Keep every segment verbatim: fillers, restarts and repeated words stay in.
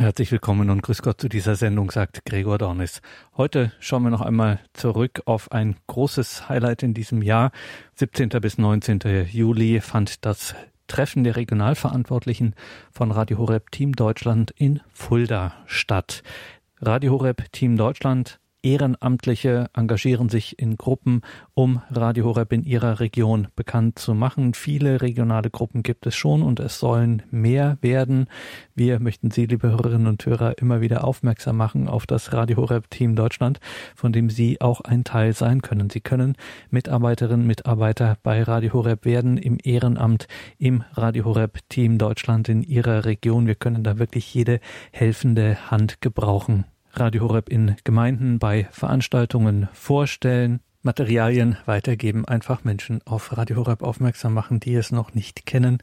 Herzlich willkommen und grüß Gott zu dieser Sendung, sagt Gregor Dornis. Heute schauen wir noch einmal zurück auf ein großes Highlight in diesem Jahr. siebzehnten bis neunzehnten Juli fand das Treffen der Regionalverantwortlichen von Radio Horeb Team Deutschland in Fulda statt. Radio Horeb Team Deutschland, Ehrenamtliche engagieren sich in Gruppen, um Radio Horeb in ihrer Region bekannt zu machen. Viele regionale Gruppen gibt es schon und es sollen mehr werden. Wir möchten Sie, liebe Hörerinnen und Hörer, immer wieder aufmerksam machen auf das Radio Horeb Team Deutschland, von dem Sie auch ein Teil sein können. Sie können Mitarbeiterinnen und Mitarbeiter bei Radio Horeb werden im Ehrenamt, im Radio Horeb Team Deutschland in Ihrer Region. Wir können da wirklich jede helfende Hand gebrauchen. Radio Horeb in Gemeinden, bei Veranstaltungen vorstellen, Materialien weitergeben, einfach Menschen auf Radio Horeb aufmerksam machen, die es noch nicht kennen.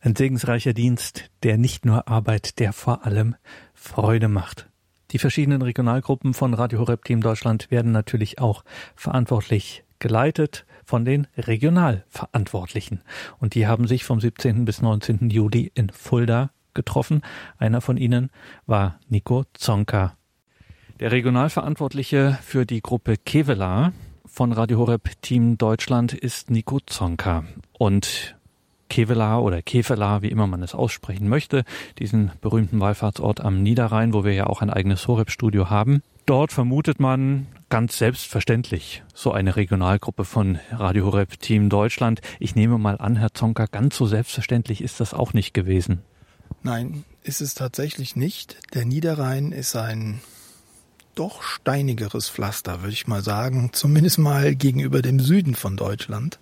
Ein segensreicher Dienst, der nicht nur Arbeit, der vor allem Freude macht. Die verschiedenen Regionalgruppen von Radio Horeb Team Deutschland werden natürlich auch verantwortlich geleitet von den Regionalverantwortlichen. Und die haben sich vom siebzehnten bis neunzehnten Juli in Fulda getroffen. Einer von ihnen war Nico Zonka. Der Regionalverantwortliche für die Gruppe Kevela von Radio Horeb Team Deutschland ist Nico Zonka. Und Kevela oder Kevela, wie immer man es aussprechen möchte, diesen berühmten Wallfahrtsort am Niederrhein, wo wir ja auch ein eigenes Horeb-Studio haben. Dort vermutet man ganz selbstverständlich so eine Regionalgruppe von Radio Horeb Team Deutschland. Ich nehme mal an, Herr Zonka, ganz so selbstverständlich ist das auch nicht gewesen. Nein, ist es tatsächlich nicht. Der Niederrhein ist ein doch steinigeres Pflaster, würde ich mal sagen, zumindest mal gegenüber dem Süden von Deutschland.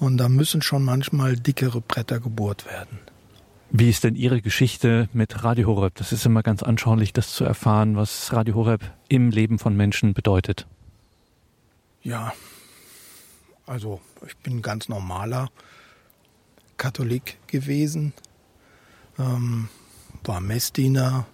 Und da müssen schon manchmal dickere Bretter gebohrt werden. Wie ist denn Ihre Geschichte mit Radio Horeb? Das ist immer ganz anschaulich, das zu erfahren, was Radio Horeb im Leben von Menschen bedeutet. Ja, also ich bin ein ganz normaler Katholik gewesen, ähm, war Messdiener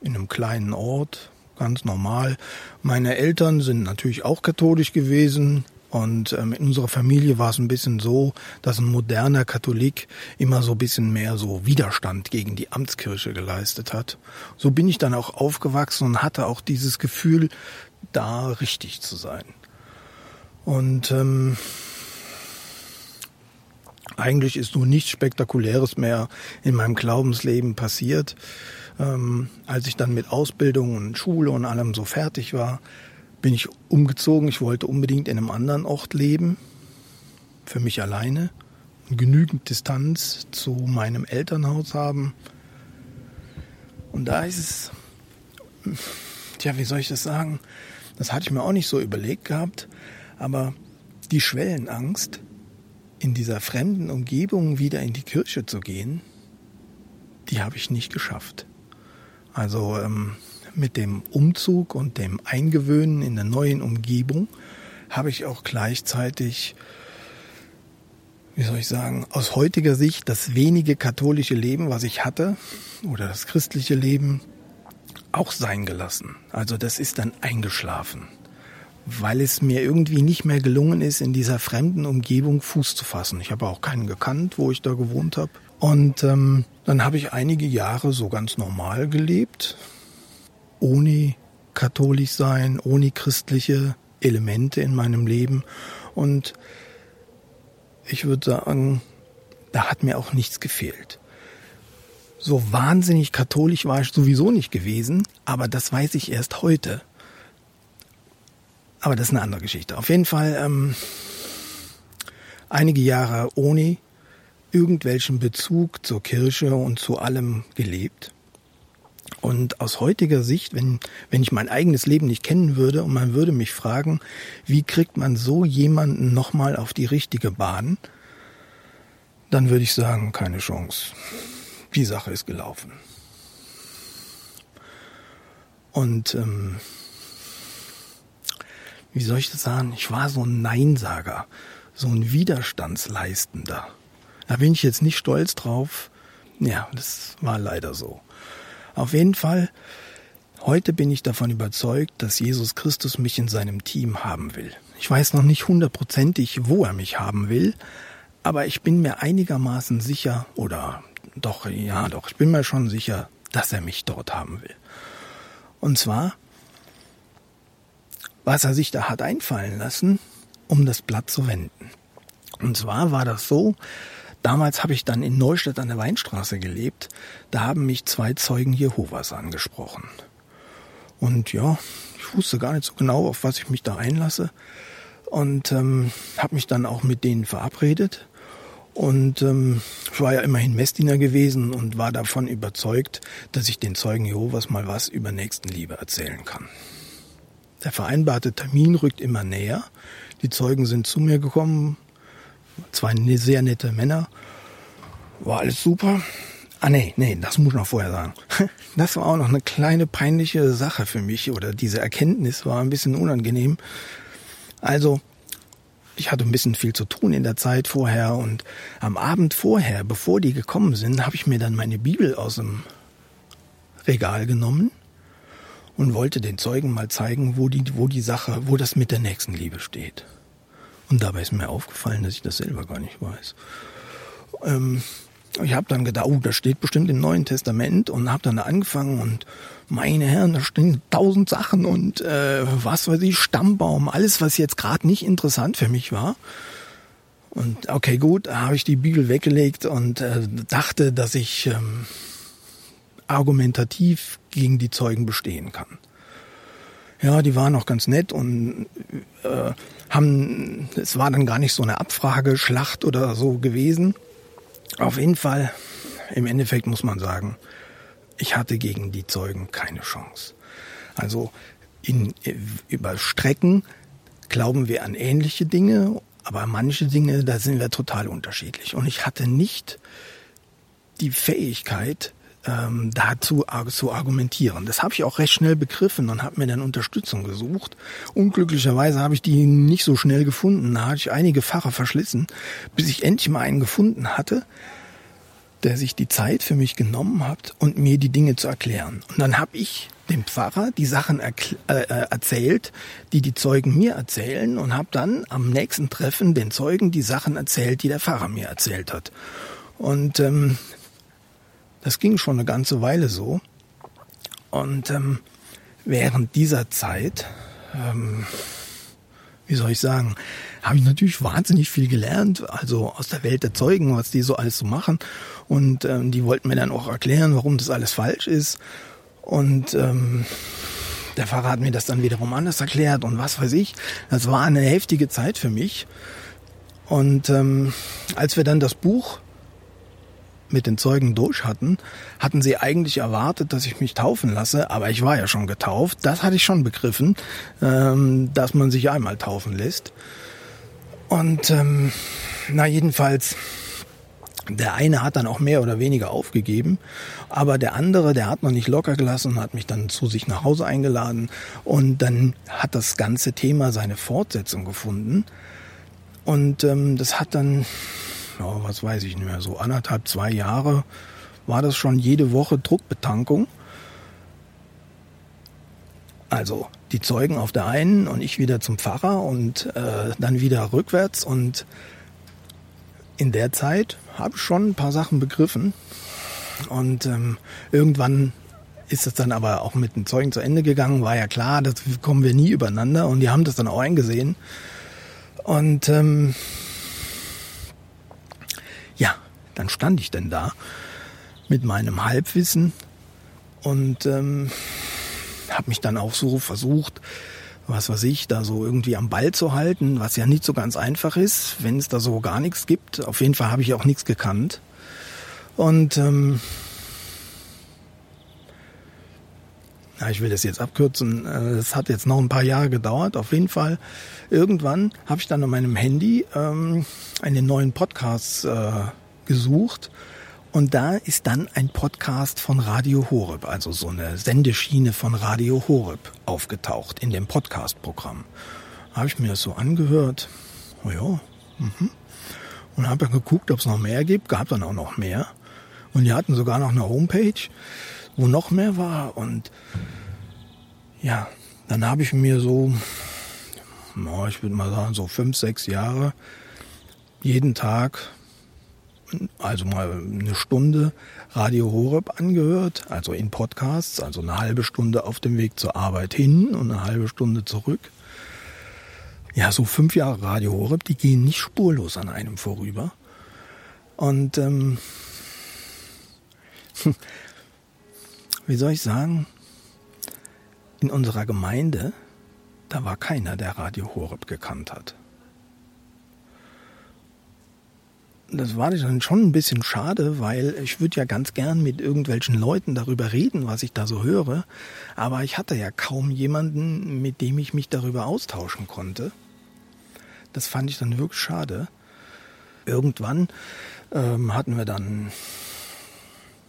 in einem kleinen Ort, ganz normal. Meine Eltern sind natürlich auch katholisch gewesen und ähm, in unserer Familie war es ein bisschen so, dass ein moderner Katholik immer so ein bisschen mehr so Widerstand gegen die Amtskirche geleistet hat. So bin ich dann auch aufgewachsen und hatte auch dieses Gefühl, da richtig zu sein. Und ähm, eigentlich ist nur nichts Spektakuläres mehr in meinem Glaubensleben passiert. Ähm, als ich dann mit Ausbildung und Schule und allem so fertig war, bin ich umgezogen. Ich wollte unbedingt in einem anderen Ort leben, für mich alleine, genügend Distanz zu meinem Elternhaus haben. Und da ist es, tja, wie soll ich das sagen? Das hatte ich mir auch nicht so überlegt gehabt, aber die Schwellenangst, in dieser fremden Umgebung wieder in die Kirche zu gehen, die habe ich nicht geschafft. Also ähm, mit dem Umzug und dem Eingewöhnen in der neuen Umgebung habe ich auch gleichzeitig, wie soll ich sagen, aus heutiger Sicht das wenige katholische Leben, was ich hatte, oder das christliche Leben, auch sein gelassen. Also das ist dann eingeschlafen, weil es mir irgendwie nicht mehr gelungen ist, in dieser fremden Umgebung Fuß zu fassen. Ich habe auch keinen gekannt, wo ich da gewohnt habe. Und ähm, dann habe ich einige Jahre so ganz normal gelebt, ohne katholisch sein, ohne christliche Elemente in meinem Leben. Und ich würde sagen, da hat mir auch nichts gefehlt. So wahnsinnig katholisch war ich sowieso nicht gewesen, aber das weiß ich erst heute. Aber das ist eine andere Geschichte. Auf jeden Fall ähm, einige Jahre ohne irgendwelchen Bezug zur Kirche und zu allem gelebt. Und aus heutiger Sicht, wenn, wenn ich mein eigenes Leben nicht kennen würde und man würde mich fragen, wie kriegt man so jemanden nochmal auf die richtige Bahn, dann würde ich sagen, keine Chance. Die Sache ist gelaufen. Und ähm, wie soll ich das sagen? Ich war so ein Neinsager, so ein Widerstandsleistender. Da bin ich jetzt nicht stolz drauf. Ja, das war leider so. Auf jeden Fall, heute bin ich davon überzeugt, dass Jesus Christus mich in seinem Team haben will. Ich weiß noch nicht hundertprozentig, wo er mich haben will, aber ich bin mir einigermaßen sicher, oder doch, ja doch, ich bin mir schon sicher, dass er mich dort haben will. Und zwar, was er sich da hat einfallen lassen, um das Blatt zu wenden. Und zwar war das so, damals habe ich dann in Neustadt an der Weinstraße gelebt, da haben mich zwei Zeugen Jehovas angesprochen. Und ja, ich wusste gar nicht so genau, auf was ich mich da einlasse und ähm, habe mich dann auch mit denen verabredet. Und ähm, ich war ja immerhin Messdiener gewesen und war davon überzeugt, dass ich den Zeugen Jehovas mal was über Nächstenliebe erzählen kann. Der vereinbarte Termin rückt immer näher. Die Zeugen sind zu mir gekommen, zwei sehr nette Männer. War alles super. Ah nee, nee, das muss ich noch vorher sagen. Das war auch noch eine kleine peinliche Sache für mich, oder diese Erkenntnis war ein bisschen unangenehm. Also, ich hatte ein bisschen viel zu tun in der Zeit vorher und am Abend vorher, bevor die gekommen sind, habe ich mir dann meine Bibel aus dem Regal genommen und wollte den Zeugen mal zeigen, wo die, wo die Sache, wo das mit der Nächstenliebe steht. Und dabei ist mir aufgefallen, dass ich das selber gar nicht weiß. Ähm, ich habe dann gedacht, oh, das steht bestimmt im Neuen Testament, und habe dann da angefangen und meine Herren, da stehen tausend Sachen und äh, was weiß ich, Stammbaum, alles, was jetzt gerade nicht interessant für mich war. Und okay, gut, da habe ich die Bibel weggelegt und äh, dachte, dass ich ähm, argumentativ gegen die Zeugen bestehen kann. Ja, die waren auch ganz nett und äh, haben, es war dann gar nicht so eine Abfrageschlacht oder so gewesen. Auf jeden Fall, im Endeffekt muss man sagen, ich hatte gegen die Zeugen keine Chance. Also in, über Strecken glauben wir an ähnliche Dinge, aber manche Dinge, da sind wir total unterschiedlich. Und ich hatte nicht die Fähigkeit, ähm, dazu zu argumentieren. Das habe ich auch recht schnell begriffen und habe mir dann Unterstützung gesucht. Unglücklicherweise habe ich die nicht so schnell gefunden. Da hatte ich einige Pfarrer verschlissen, bis ich endlich mal einen gefunden hatte, der sich die Zeit für mich genommen hat und mir die Dinge zu erklären. Und dann habe ich dem Pfarrer die Sachen erkl- äh, erzählt, die die Zeugen mir erzählen, und habe dann am nächsten Treffen den Zeugen die Sachen erzählt, die der Pfarrer mir erzählt hat. Und ähm, das ging schon eine ganze Weile so. Und ähm, während dieser Zeit, ähm, wie soll ich sagen, habe ich natürlich wahnsinnig viel gelernt, also aus der Welt der Zeugen, was die so alles so machen. Und ähm, die wollten mir dann auch erklären, warum das alles falsch ist. Und ähm, der Pfarrer hat mir das dann wiederum anders erklärt und was weiß ich. Das war eine heftige Zeit für mich. Und ähm, als wir dann das Buch mit den Zeugen durch hatten, hatten sie eigentlich erwartet, dass ich mich taufen lasse, aber ich war ja schon getauft. Das hatte ich schon begriffen, ähm, dass man sich einmal taufen lässt. Und ähm, na jedenfalls, der eine hat dann auch mehr oder weniger aufgegeben, aber der andere, der hat noch nicht locker gelassen und hat mich dann zu sich nach Hause eingeladen. Und dann hat das ganze Thema seine Fortsetzung gefunden. Und ähm, das hat dann... Ja, was weiß ich nicht mehr, so anderthalb, zwei Jahre war das schon jede Woche Druckbetankung. Also die Zeugen auf der einen und ich wieder zum Pfarrer und äh, dann wieder rückwärts. Und in der Zeit habe ich schon ein paar Sachen begriffen. Und ähm, irgendwann ist das dann aber auch mit den Zeugen zu Ende gegangen. War ja klar, das kommen wir nie übereinander. Und die haben das dann auch eingesehen. Und... Ähm, Ja, dann stand ich denn da mit meinem Halbwissen und ähm, habe mich dann auch so versucht, was weiß ich, da so irgendwie am Ball zu halten, was ja nicht so ganz einfach ist, wenn es da so gar nichts gibt. Auf jeden Fall habe ich auch nichts gekannt. Und ähm, ja, ich will das jetzt abkürzen, das hat jetzt noch ein paar Jahre gedauert. Auf jeden Fall, irgendwann habe ich dann an meinem Handy ähm, einen neuen Podcast äh, gesucht. Und da ist dann ein Podcast von Radio Horeb, also so eine Sendeschiene von Radio Horeb, aufgetaucht in dem Podcast-Programm. Habe ich mir das so angehört. Oh ja, mhm. Und habe dann geguckt, ob es noch mehr gibt. Gab dann auch noch mehr. Und die hatten sogar noch eine Homepage, wo noch mehr war. Und ja, dann habe ich mir so, ich würde mal sagen, so fünf, sechs Jahre jeden Tag also mal eine Stunde Radio Horeb angehört, also in Podcasts, also eine halbe Stunde auf dem Weg zur Arbeit hin und eine halbe Stunde zurück. Ja, so fünf Jahre Radio Horeb, die gehen nicht spurlos an einem vorüber. Und ähm, wie soll ich sagen, in unserer Gemeinde, da war keiner, der Radio Horeb gekannt hat. Das war dann schon ein bisschen schade, weil ich würde ja ganz gern mit irgendwelchen Leuten darüber reden, was ich da so höre. Aber ich hatte ja kaum jemanden, mit dem ich mich darüber austauschen konnte. Das fand ich dann wirklich schade. Irgendwann ähm, hatten wir dann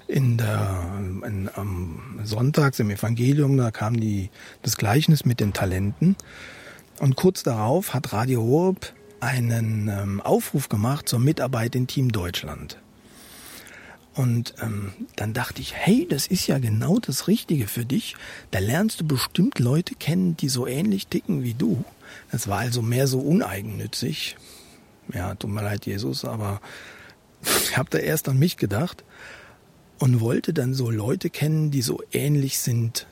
in der, in, am Sonntags im Evangelium, da kam die, das Gleichnis mit den Talenten. Und kurz darauf hat Radio Horeb einen ähm, Aufruf gemacht zur Mitarbeit in Team Deutschland. Und ähm, dann dachte ich, hey, das ist ja genau das Richtige für dich. Da lernst du bestimmt Leute kennen, die so ähnlich ticken wie du. Das war also mehr so uneigennützig. Ja, tut mir leid, Jesus, aber ich habe da erst an mich gedacht und wollte dann so Leute kennen, die so ähnlich sind,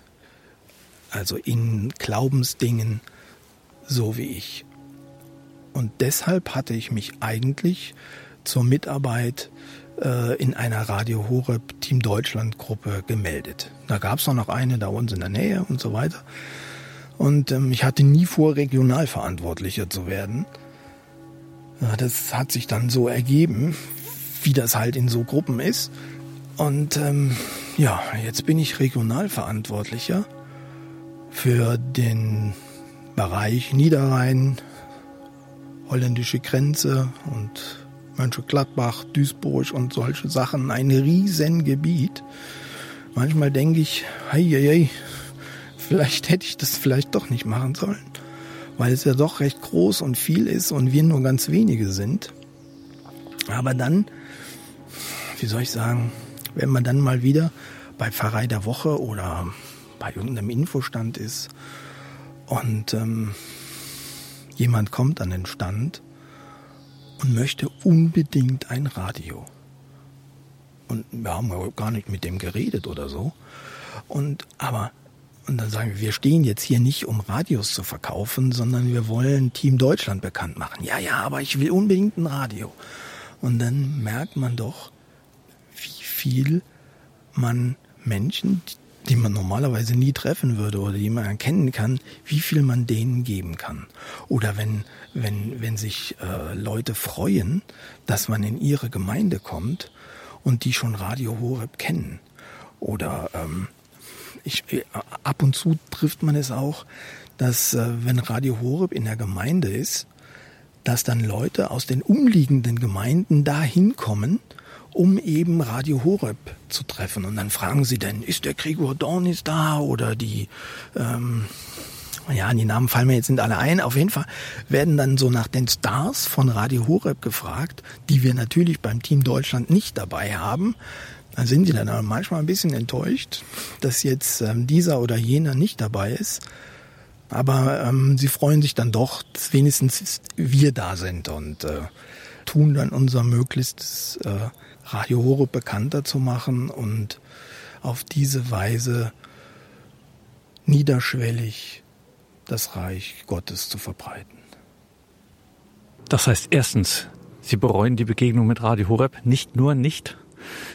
also in Glaubensdingen, so wie ich. Und deshalb hatte ich mich eigentlich zur Mitarbeit äh, in einer Radio Horeb Team Deutschland Gruppe gemeldet. Da gab es noch eine da uns in der Nähe und so weiter. Und ähm, ich hatte nie vor, Regionalverantwortlicher zu werden. Ja, das hat sich dann so ergeben, wie das halt in so Gruppen ist. Und ähm, ja, jetzt bin ich Regionalverantwortlicher für den Bereich Niederrhein, holländische Grenze und Mönchengladbach, Duisburg und solche Sachen. Ein Riesengebiet. Manchmal denke ich, hei, hei, hei, vielleicht hätte ich das vielleicht doch nicht machen sollen, weil es ja doch recht groß und viel ist und wir nur ganz wenige sind. Aber dann, wie soll ich sagen, wenn man dann mal wieder bei Pfarrei der Woche oder bei irgendeinem Infostand ist und ähm, jemand kommt an den Stand und möchte unbedingt ein Radio. Und wir haben ja gar nicht mit dem geredet oder so. Und, aber, und dann sagen wir, wir stehen jetzt hier nicht, um Radios zu verkaufen, sondern wir wollen Team Deutschland bekannt machen. Ja, ja, aber ich will unbedingt ein Radio. Und dann merkt man doch, wie viel man Menschen, die man normalerweise nie treffen würde oder die man erkennen kann, wie viel man denen geben kann. Oder wenn, wenn, wenn sich äh, Leute freuen, dass man in ihre Gemeinde kommt und die schon Radio Horeb kennen. Oder ähm, ich, ab und zu trifft man es auch, dass äh, wenn Radio Horeb in der Gemeinde ist, dass dann Leute aus den umliegenden Gemeinden da hinkommen, um eben Radio Horeb zu treffen. Und dann fragen sie dann, ist der Gregor Dornis da oder die, ähm, ja, die Namen fallen mir jetzt nicht alle ein. Auf jeden Fall werden dann so nach den Stars von Radio Horeb gefragt, die wir natürlich beim Team Deutschland nicht dabei haben. Da sind sie dann manchmal ein bisschen enttäuscht, dass jetzt ähm, dieser oder jener nicht dabei ist. Aber ähm, sie freuen sich dann doch, dass wenigstens wir da sind und äh, tun dann unser Möglichstes, äh, Radio Horeb bekannter zu machen und auf diese Weise niederschwellig das Reich Gottes zu verbreiten. Das heißt erstens, Sie bereuen die Begegnung mit Radio Horeb nicht nur nicht,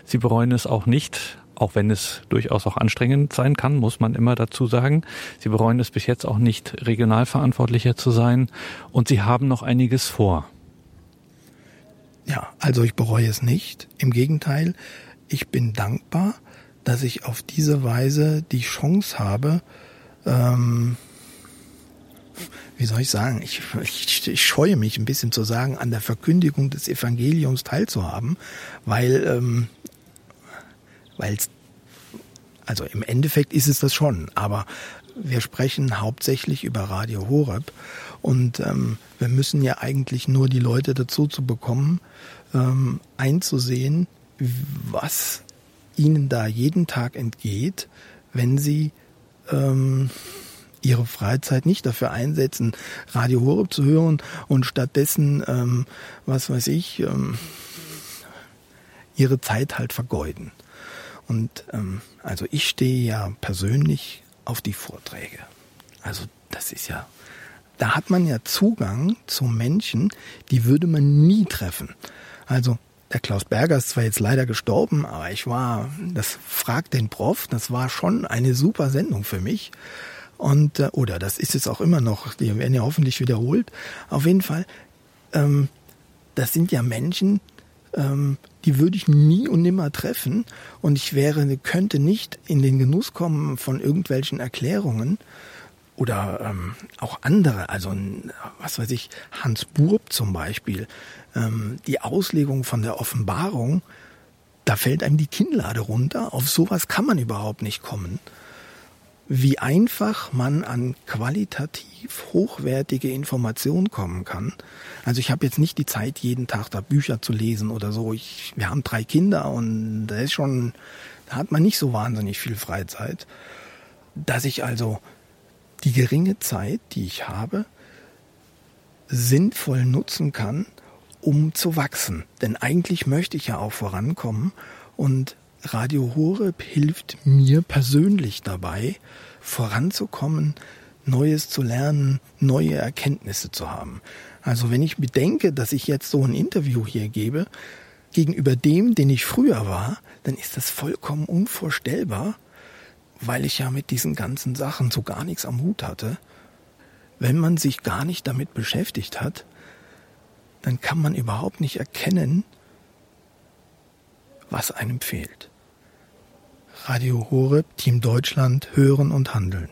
Sie bereuen es auch nicht, auch wenn es durchaus auch anstrengend sein kann, muss man immer dazu sagen. Sie bereuen es bis jetzt auch nicht, Regionalverantwortlicher zu sein und Sie haben noch einiges vor. Ja, also ich bereue es nicht. Im Gegenteil, ich bin dankbar, dass ich auf diese Weise die Chance habe, ähm, wie soll ich sagen, ich, ich, ich scheue mich ein bisschen zu sagen, an der Verkündigung des Evangeliums teilzuhaben, weil ähm, weil's, also im Endeffekt ist es das schon, aber wir sprechen hauptsächlich über Radio Horeb und ähm, wir müssen ja eigentlich nur die Leute dazu zu bekommen, ähm, einzusehen, was ihnen da jeden Tag entgeht, wenn sie ähm, ihre Freizeit nicht dafür einsetzen, Radio Horeb zu hören und stattdessen, ähm, was weiß ich, ähm, ihre Zeit halt vergeuden. Und ähm, also ich stehe ja persönlich auf die Vorträge. Also das ist ja, da hat man ja Zugang zu Menschen, die würde man nie treffen. Also der Klaus Berger ist zwar jetzt leider gestorben, aber ich war, das fragt den Prof, das war schon eine super Sendung für mich. Und äh, oder das ist es auch immer noch, die werden ja hoffentlich wiederholt. Auf jeden Fall, ähm, das sind ja Menschen, ähm, die würde ich nie und nimmer treffen. Und ich wäre, könnte nicht in den Genuss kommen von irgendwelchen Erklärungen. Oder ähm, auch andere, also was weiß ich, Hans Burg zum Beispiel, ähm, die Auslegung von der Offenbarung, da fällt einem die Kinnlade runter. Auf sowas kann man überhaupt nicht kommen. Wie einfach man an qualitativ hochwertige Informationen kommen kann. Also ich habe jetzt nicht die Zeit, jeden Tag da Bücher zu lesen oder so. Ich, wir haben drei Kinder und da ist schon, da hat man nicht so wahnsinnig viel Freizeit, dass ich also die geringe Zeit, die ich habe, sinnvoll nutzen kann, um zu wachsen. Denn eigentlich möchte ich ja auch vorankommen und Radio Horeb hilft mir persönlich dabei, voranzukommen, Neues zu lernen, neue Erkenntnisse zu haben. Also wenn ich bedenke, dass ich jetzt so ein Interview hier gebe, gegenüber dem, den ich früher war, dann ist das vollkommen unvorstellbar, weil ich ja mit diesen ganzen Sachen so gar nichts am Hut hatte. Wenn man sich gar nicht damit beschäftigt hat, dann kann man überhaupt nicht erkennen, was einem fehlt. Radio Horeb, Team Deutschland, hören und handeln.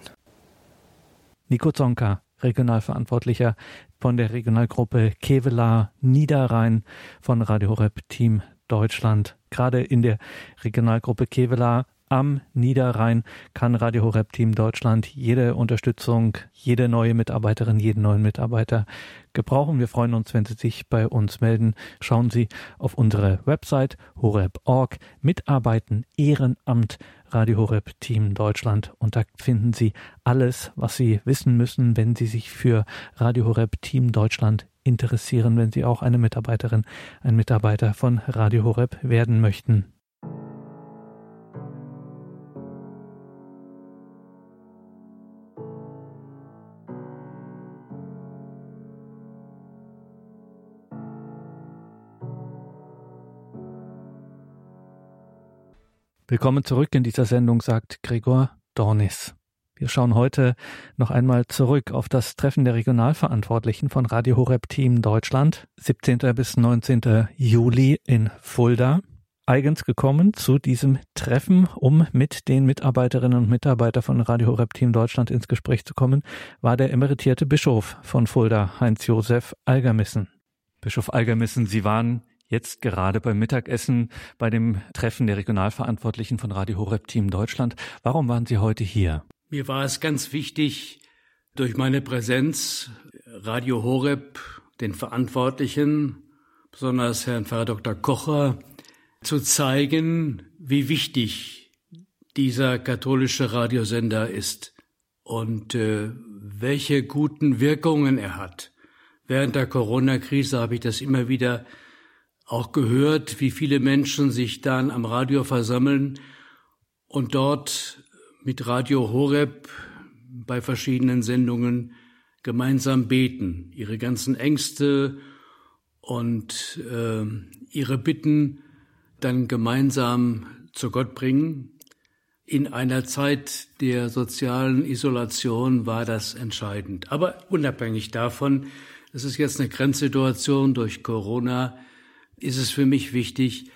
Nico Zonka, Regionalverantwortlicher von der Regionalgruppe Kevela Niederrhein von Radio Horeb, Team Deutschland. Gerade in der Regionalgruppe Kevela am Niederrhein kann Radio Horeb Team Deutschland jede Unterstützung, jede neue Mitarbeiterin, jeden neuen Mitarbeiter gebrauchen. Wir freuen uns, wenn Sie sich bei uns melden. Schauen Sie auf unsere Website horeb punkt org, Mitarbeiten, Ehrenamt, Radio Horeb Team Deutschland. Und da finden Sie alles, was Sie wissen müssen, wenn Sie sich für Radio Horeb Team Deutschland interessieren, wenn Sie auch eine Mitarbeiterin, ein Mitarbeiter von Radio Horeb werden möchten. Willkommen zurück in dieser Sendung, sagt Gregor Dornis. Wir schauen heute noch einmal zurück auf das Treffen der Regionalverantwortlichen von Radio Horeb Team Deutschland, siebzehnten bis neunzehnten Juli in Fulda. Eigens gekommen zu diesem Treffen, um mit den Mitarbeiterinnen und Mitarbeitern von Radio Horeb Team Deutschland ins Gespräch zu kommen, war der emeritierte Bischof von Fulda, Heinz-Josef Algermissen. Bischof Algermissen, Sie waren jetzt gerade beim Mittagessen, bei dem Treffen der Regionalverantwortlichen von Radio Horeb Team Deutschland. Warum waren Sie heute hier? Mir war es ganz wichtig, durch meine Präsenz Radio Horeb, den Verantwortlichen, besonders Herrn Pfarrer Doktor Kocher, zu zeigen, wie wichtig dieser katholische Radiosender ist und äh, welche guten Wirkungen er hat. Während der Corona-Krise habe ich das immer wieder auch gehört, wie viele Menschen sich dann am Radio versammeln und dort mit Radio Horeb bei verschiedenen Sendungen gemeinsam beten, ihre ganzen Ängste und äh, ihre Bitten dann gemeinsam zu Gott bringen. In einer Zeit der sozialen Isolation war das entscheidend. Aber unabhängig davon, es ist jetzt eine Grenzsituation durch Corona, ist es für mich wichtig,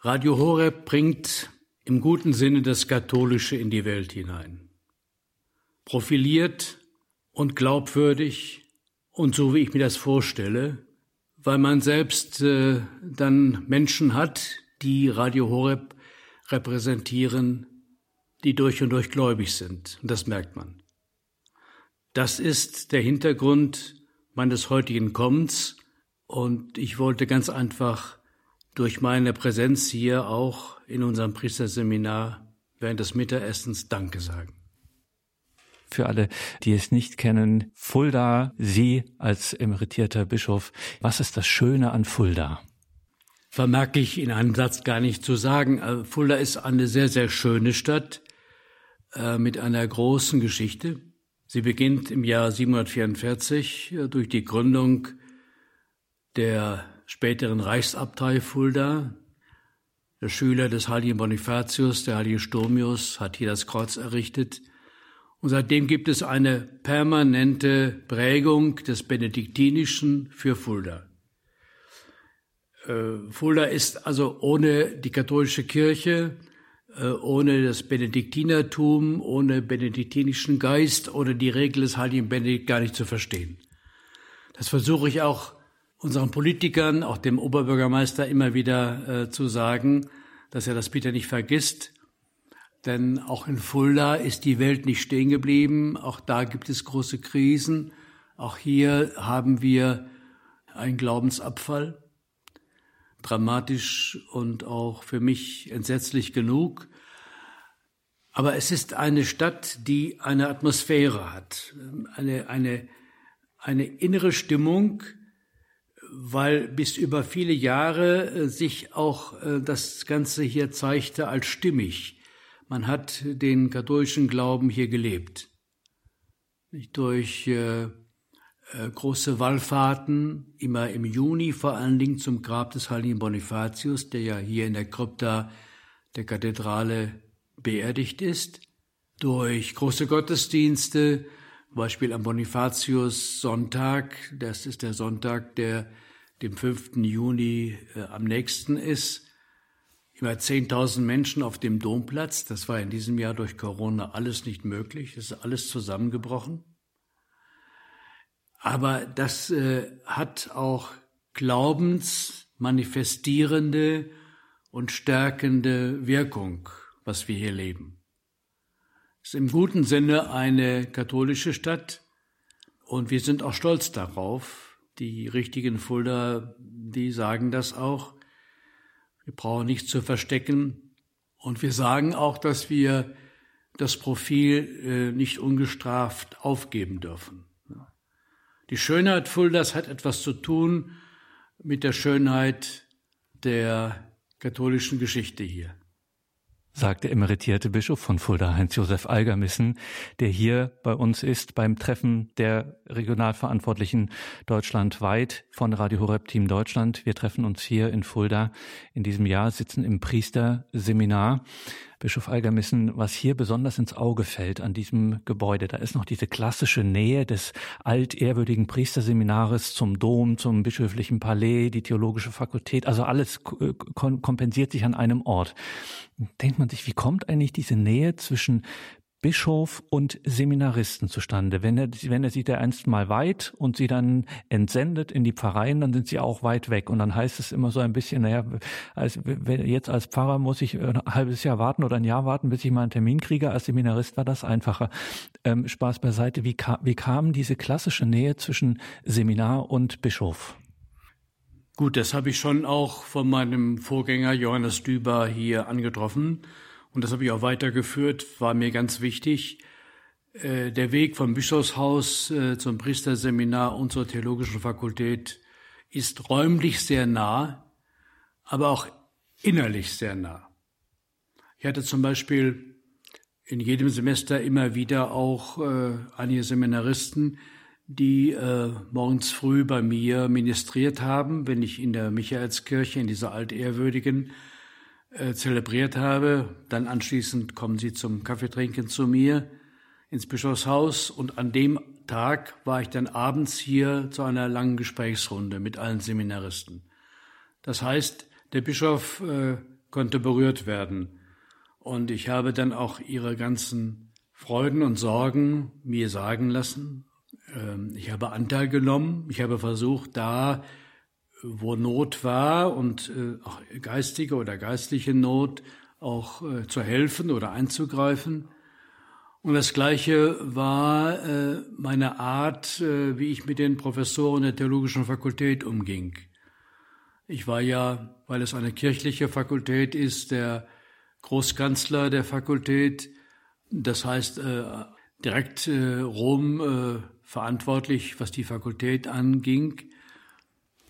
Radio Horeb bringt im guten Sinne das Katholische in die Welt hinein. Profiliert und glaubwürdig und so, wie ich mir das vorstelle, weil man selbst äh, dann Menschen hat, die Radio Horeb repräsentieren, die durch und durch gläubig sind. Und das merkt man. Das ist der Hintergrund meines heutigen Kommens. Und ich wollte ganz einfach durch meine Präsenz hier auch in unserem Priesterseminar während des Mittagessens Danke sagen. Für alle, die es nicht kennen, Fulda, Sie als emeritierter Bischof, was ist das Schöne an Fulda? vermag ich in einem Satz gar nicht zu sagen. Fulda ist eine sehr, sehr schöne Stadt äh, mit einer großen Geschichte. Sie beginnt im Jahr siebenhundertvierundvierzig äh, durch die Gründung der späteren Reichsabtei Fulda. Der Schüler des heiligen Bonifatius, der heilige Sturmius, hat hier das Kreuz errichtet. Und seitdem gibt es eine permanente Prägung des Benediktinischen für Fulda. Äh, Fulda ist also ohne die katholische Kirche, äh, ohne das Benediktinertum, ohne benediktinischen Geist, ohne die Regel des heiligen Benedikt gar nicht zu verstehen. Das versuche ich auch unseren Politikern, auch dem Oberbürgermeister immer wieder äh, zu sagen, dass er das bitte nicht vergisst. Denn auch in Fulda ist die Welt nicht stehen geblieben. Auch da gibt es große Krisen. Auch hier haben wir einen Glaubensabfall. Dramatisch und auch für mich entsetzlich genug. Aber es ist eine Stadt, die eine Atmosphäre hat. Eine, eine, eine innere Stimmung, weil bis über viele Jahre sich auch das Ganze hier zeigte als stimmig. Man hat den katholischen Glauben hier gelebt. Durch äh, große Wallfahrten, immer im Juni vor allen Dingen zum Grab des heiligen Bonifatius, der ja hier in der Krypta der Kathedrale beerdigt ist. Durch große Gottesdienste, zum Beispiel am Bonifatius-Sonntag, das ist der Sonntag, der dem fünften Juni äh, am nächsten ist. Immer zehntausend Menschen auf dem Domplatz, das war in diesem Jahr durch Corona alles nicht möglich, es ist alles zusammengebrochen. Aber das äh, hat auch glaubensmanifestierende und stärkende Wirkung, was wir hier leben. Es ist im guten Sinne eine katholische Stadt und wir sind auch stolz darauf. Die richtigen Fulda, die sagen das auch. Wir brauchen nichts zu verstecken und wir sagen auch, dass wir das Profil äh, nicht ungestraft aufgeben dürfen. Die Schönheit Fuldas hat etwas zu tun mit der Schönheit der katholischen Geschichte hier. Sagt der emeritierte Bischof von Fulda, Heinz-Josef Algermissen, der hier bei uns ist beim Treffen der Regionalverantwortlichen deutschlandweit von Radio Horeb Team Deutschland. Wir treffen uns hier in Fulda in diesem Jahr, sitzen im Priesterseminar. Bischof Algermissen, was hier besonders ins Auge fällt an diesem Gebäude, da ist noch diese klassische Nähe des altehrwürdigen Priesterseminares zum Dom, zum bischöflichen Palais, die theologische Fakultät, also alles kompensiert sich an einem Ort. Denkt man sich, wie kommt eigentlich diese Nähe zwischen Bischof und Seminaristen zustande? Wenn er, wenn er sie der einst mal weit und sie dann entsendet in die Pfarreien, dann sind sie auch weit weg. Und dann heißt es immer so ein bisschen, naja, als, jetzt als Pfarrer muss ich ein halbes Jahr warten oder ein Jahr warten, bis ich mal einen Termin kriege. Als Seminarist war das einfacher. Ähm, Spaß beiseite. Wie, ka- wie kam diese klassische Nähe zwischen Seminar und Bischof? Gut, das habe ich schon auch von meinem Vorgänger Johannes Düber hier angetroffen. Und das habe ich auch weitergeführt, war mir ganz wichtig. Äh, der Weg vom Bischofshaus äh, zum Priesterseminar und zur theologischen Fakultät ist räumlich sehr nah, aber auch innerlich sehr nah. Ich hatte zum Beispiel in jedem Semester immer wieder auch äh, einige Seminaristen, die äh, morgens früh bei mir ministriert haben, wenn ich in der Michaelskirche, in dieser altehrwürdigen, Äh, zelebriert habe, dann anschließend kommen sie zum Kaffeetrinken zu mir ins Bischofshaus und an dem Tag war ich dann abends hier zu einer langen Gesprächsrunde mit allen Seminaristen. Das heißt, der Bischof äh, konnte berührt werden und ich habe dann auch ihre ganzen Freuden und Sorgen mir sagen lassen. Ähm, ich habe Anteil genommen, ich habe versucht, da wo Not war und äh, auch geistige oder geistliche Not auch äh, zu helfen oder einzugreifen. Und das Gleiche war äh, meine Art, äh, wie ich mit den Professoren der Theologischen Fakultät umging. Ich war ja, weil es eine kirchliche Fakultät ist, der Großkanzler der Fakultät, das heißt äh, direkt äh, Rom äh, verantwortlich, was die Fakultät anging.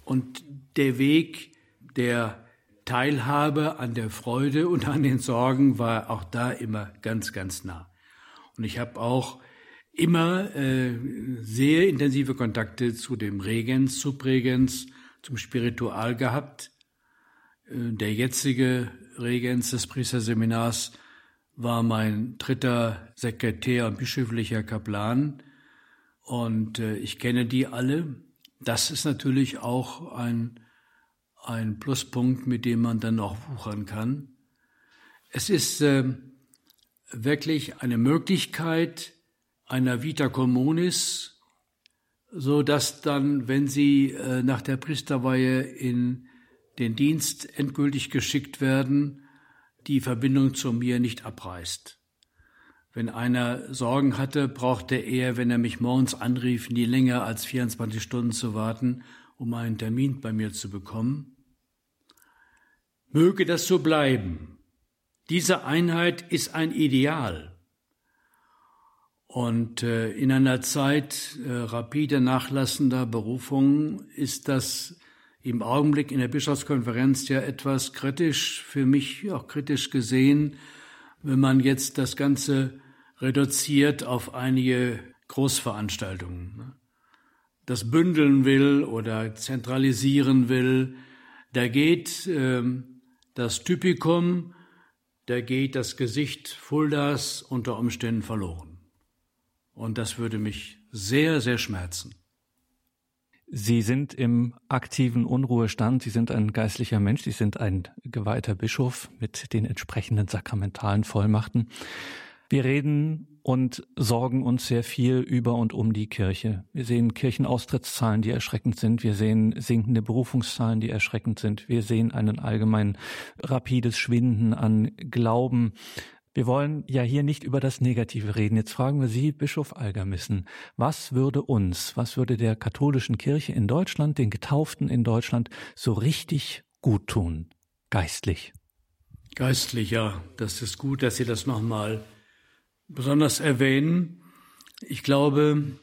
Und der Weg der Teilhabe an der Freude und an den Sorgen war auch da immer ganz, ganz nah. Und ich habe auch immer äh, sehr intensive Kontakte zu dem Regens, zu Bregenz, zum Spiritual gehabt. Äh, der jetzige Regens des Priesterseminars war mein dritter Sekretär und bischöflicher Kaplan. Und äh, ich kenne die alle. Das ist natürlich auch ein, ein Pluspunkt, mit dem man dann auch wuchern kann. Es ist äh, wirklich eine Möglichkeit einer Vita Communis, so dass dann, wenn sie äh, nach der Priesterweihe in den Dienst endgültig geschickt werden, die Verbindung zu mir nicht abreißt. Wenn einer Sorgen hatte, brauchte er, wenn er mich morgens anrief, nie länger als vierundzwanzig Stunden zu warten, um einen Termin bei mir zu bekommen. Möge das so bleiben. Diese Einheit ist ein Ideal. Und äh, in einer Zeit äh, rapide nachlassender Berufungen ist das im Augenblick in der Bischofskonferenz ja etwas kritisch, für mich auch kritisch gesehen, wenn man jetzt das Ganze reduziert auf einige Großveranstaltungen. Das bündeln will oder zentralisieren will, da geht äh, das Typikum, da geht das Gesicht Fuldas unter Umständen verloren. Und das würde mich sehr, sehr schmerzen. Sie sind im aktiven Unruhestand, Sie sind ein geistlicher Mensch, Sie sind ein geweihter Bischof mit den entsprechenden sakramentalen Vollmachten. Wir reden und sorgen uns sehr viel über und um die Kirche. Wir sehen Kirchenaustrittszahlen, die erschreckend sind. Wir sehen sinkende Berufungszahlen, die erschreckend sind. Wir sehen einen allgemein rapides Schwinden an Glauben. Wir wollen ja hier nicht über das Negative reden. Jetzt fragen wir Sie, Bischof Algermissen, was würde uns, was würde der katholischen Kirche in Deutschland, den Getauften in Deutschland so richtig gut tun, geistlich? Geistlich, ja. Das ist gut, dass Sie das nochmal besonders erwähnen. Ich glaube,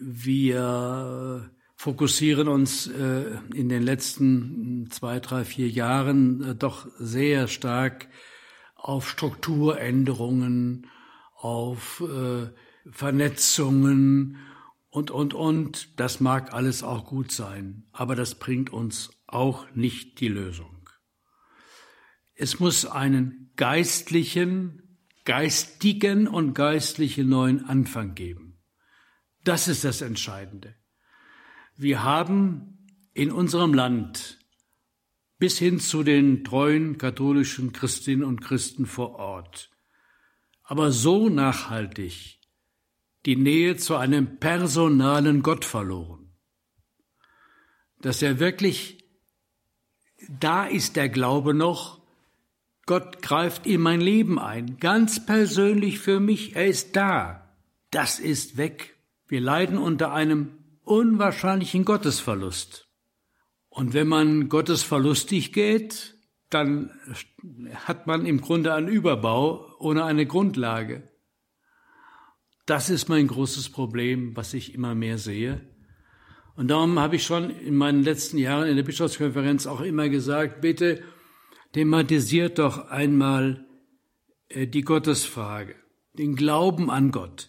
wir fokussieren uns in den letzten zwei, drei, vier Jahren doch sehr stark auf Strukturänderungen, auf äh, Vernetzungen und, und, und. Das mag alles auch gut sein, aber das bringt uns auch nicht die Lösung. Es muss einen geistlichen, geistigen und geistlichen neuen Anfang geben. Das ist das Entscheidende. Wir haben in unserem Land bis hin zu den treuen katholischen Christinnen und Christen vor Ort, aber so nachhaltig die Nähe zu einem personalen Gott verloren, dass er wirklich, da ist der Glaube noch, Gott greift in mein Leben ein, ganz persönlich für mich, er ist da, das ist weg. Wir leiden unter einem unwahrscheinlichen Gottesverlust. Und wenn man gottesverlustig geht, dann hat man im Grunde einen Überbau ohne eine Grundlage. Das ist mein großes Problem, was ich immer mehr sehe. Und darum habe ich schon in meinen letzten Jahren in der Bischofskonferenz auch immer gesagt, bitte thematisiert doch einmal die Gottesfrage, den Glauben an Gott.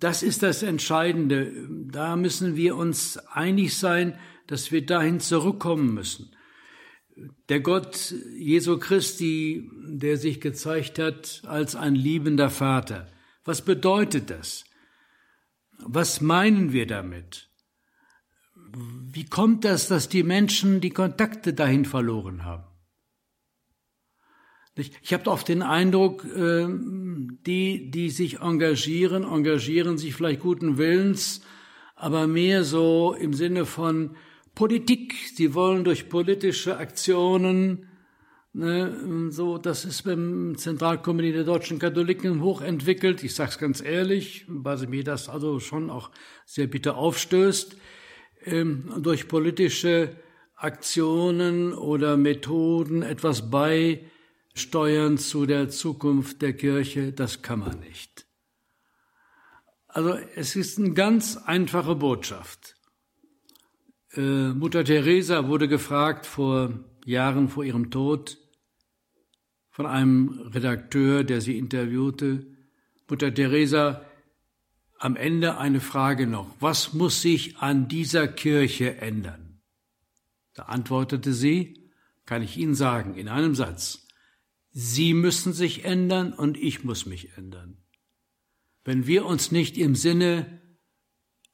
Das ist das Entscheidende. Da müssen wir uns einig sein, dass wir dahin zurückkommen müssen. Der Gott Jesu Christi, der sich gezeigt hat als ein liebender Vater. Was bedeutet das? Was meinen wir damit? Wie kommt das, dass die Menschen die Kontakte dahin verloren haben? Ich habe oft den Eindruck, die, die sich engagieren, engagieren sich vielleicht guten Willens, aber mehr so im Sinne von Politik. Sie wollen durch politische Aktionen, ne, so, das ist beim Zentralkomitee der deutschen Katholiken hochentwickelt. Ich sage es ganz ehrlich, weil mir das also schon auch sehr bitter aufstößt, ähm, durch politische Aktionen oder Methoden etwas bei Steuern zu der Zukunft der Kirche, das kann man nicht. Also es ist eine ganz einfache Botschaft. Äh, Mutter Teresa wurde gefragt vor Jahren vor ihrem Tod von einem Redakteur, der sie interviewte, Mutter Teresa, am Ende eine Frage noch: Was muss sich an dieser Kirche ändern? Da antwortete sie, kann ich Ihnen sagen, in einem Satz: Sie müssen sich ändern und ich muss mich ändern. Wenn wir uns nicht im Sinne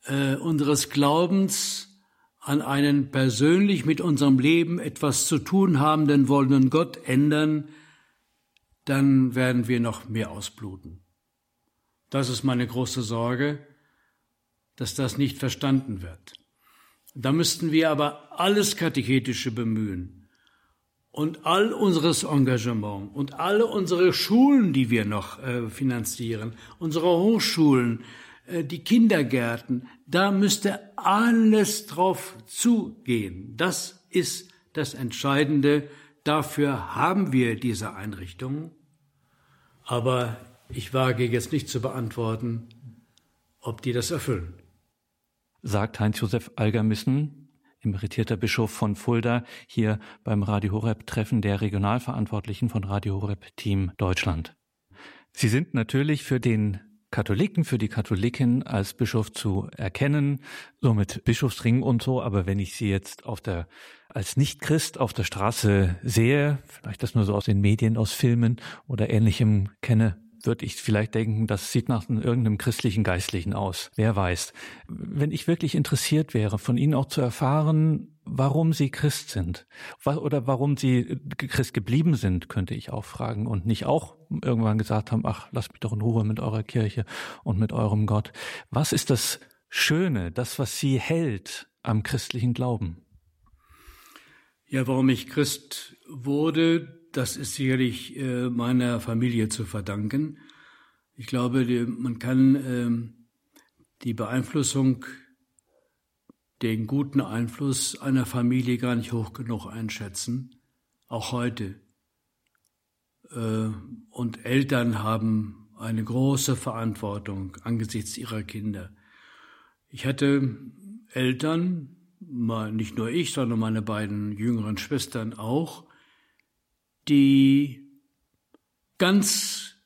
äh, unseres Glaubens an einen persönlich mit unserem Leben etwas zu tun habenden wollenden Gott ändern, dann werden wir noch mehr ausbluten. Das ist meine große Sorge, dass das nicht verstanden wird. Da müssten wir aber alles Katechetische bemühen und all unseres Engagement und alle unsere Schulen, die wir noch äh, finanzieren, unsere Hochschulen, äh, die Kindergärten, da müsste alles drauf zugehen. Das ist das Entscheidende. Dafür haben wir diese Einrichtungen. Aber ich wage jetzt nicht zu beantworten, ob die das erfüllen. Sagt Heinz-Josef Algermissen, emeritierter Bischof von Fulda, hier beim Radio Horeb-Treffen der Regionalverantwortlichen von Radio Horeb Team Deutschland. Sie sind natürlich für den Katholiken, für die Katholikin als Bischof zu erkennen, so mit Bischofsring und so, aber wenn ich Sie jetzt auf der, als Nicht-Christ auf der Straße sehe, vielleicht das nur so aus den Medien, aus Filmen oder Ähnlichem kenne, würde ich vielleicht denken, das sieht nach irgendeinem christlichen Geistlichen aus. Wer weiß. Wenn ich wirklich interessiert wäre, von Ihnen auch zu erfahren, warum Sie Christ sind oder warum Sie Christ geblieben sind, könnte ich auch fragen und nicht auch irgendwann gesagt haben, ach, lasst mich doch in Ruhe mit eurer Kirche und mit eurem Gott. Was ist das Schöne, das, was Sie hält am christlichen Glauben? Ja, warum ich Christ wurde, das ist sicherlich äh, meiner Familie zu verdanken. Ich glaube, die, man kann äh, die Beeinflussung, den guten Einfluss einer Familie gar nicht hoch genug einschätzen, auch heute. Äh, und Eltern haben eine große Verantwortung angesichts ihrer Kinder. Ich hatte Eltern, mal, nicht nur ich, sondern meine beiden jüngeren Schwestern auch, die ganz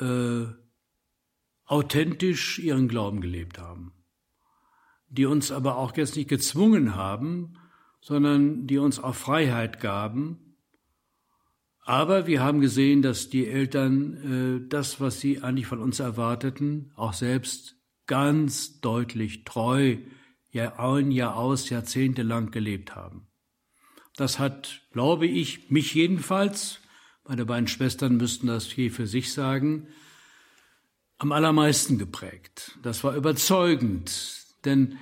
äh, authentisch ihren Glauben gelebt haben, die uns aber auch jetzt nicht gezwungen haben, sondern die uns auch Freiheit gaben. Aber wir haben gesehen, dass die Eltern äh, das, was sie eigentlich von uns erwarteten, auch selbst ganz deutlich treu, Jahr ein, Jahr aus, jahrzehntelang gelebt haben. Das hat, glaube ich, mich jedenfalls, meine beiden Schwestern müssten das je für sich sagen, am allermeisten geprägt. Das war überzeugend, denn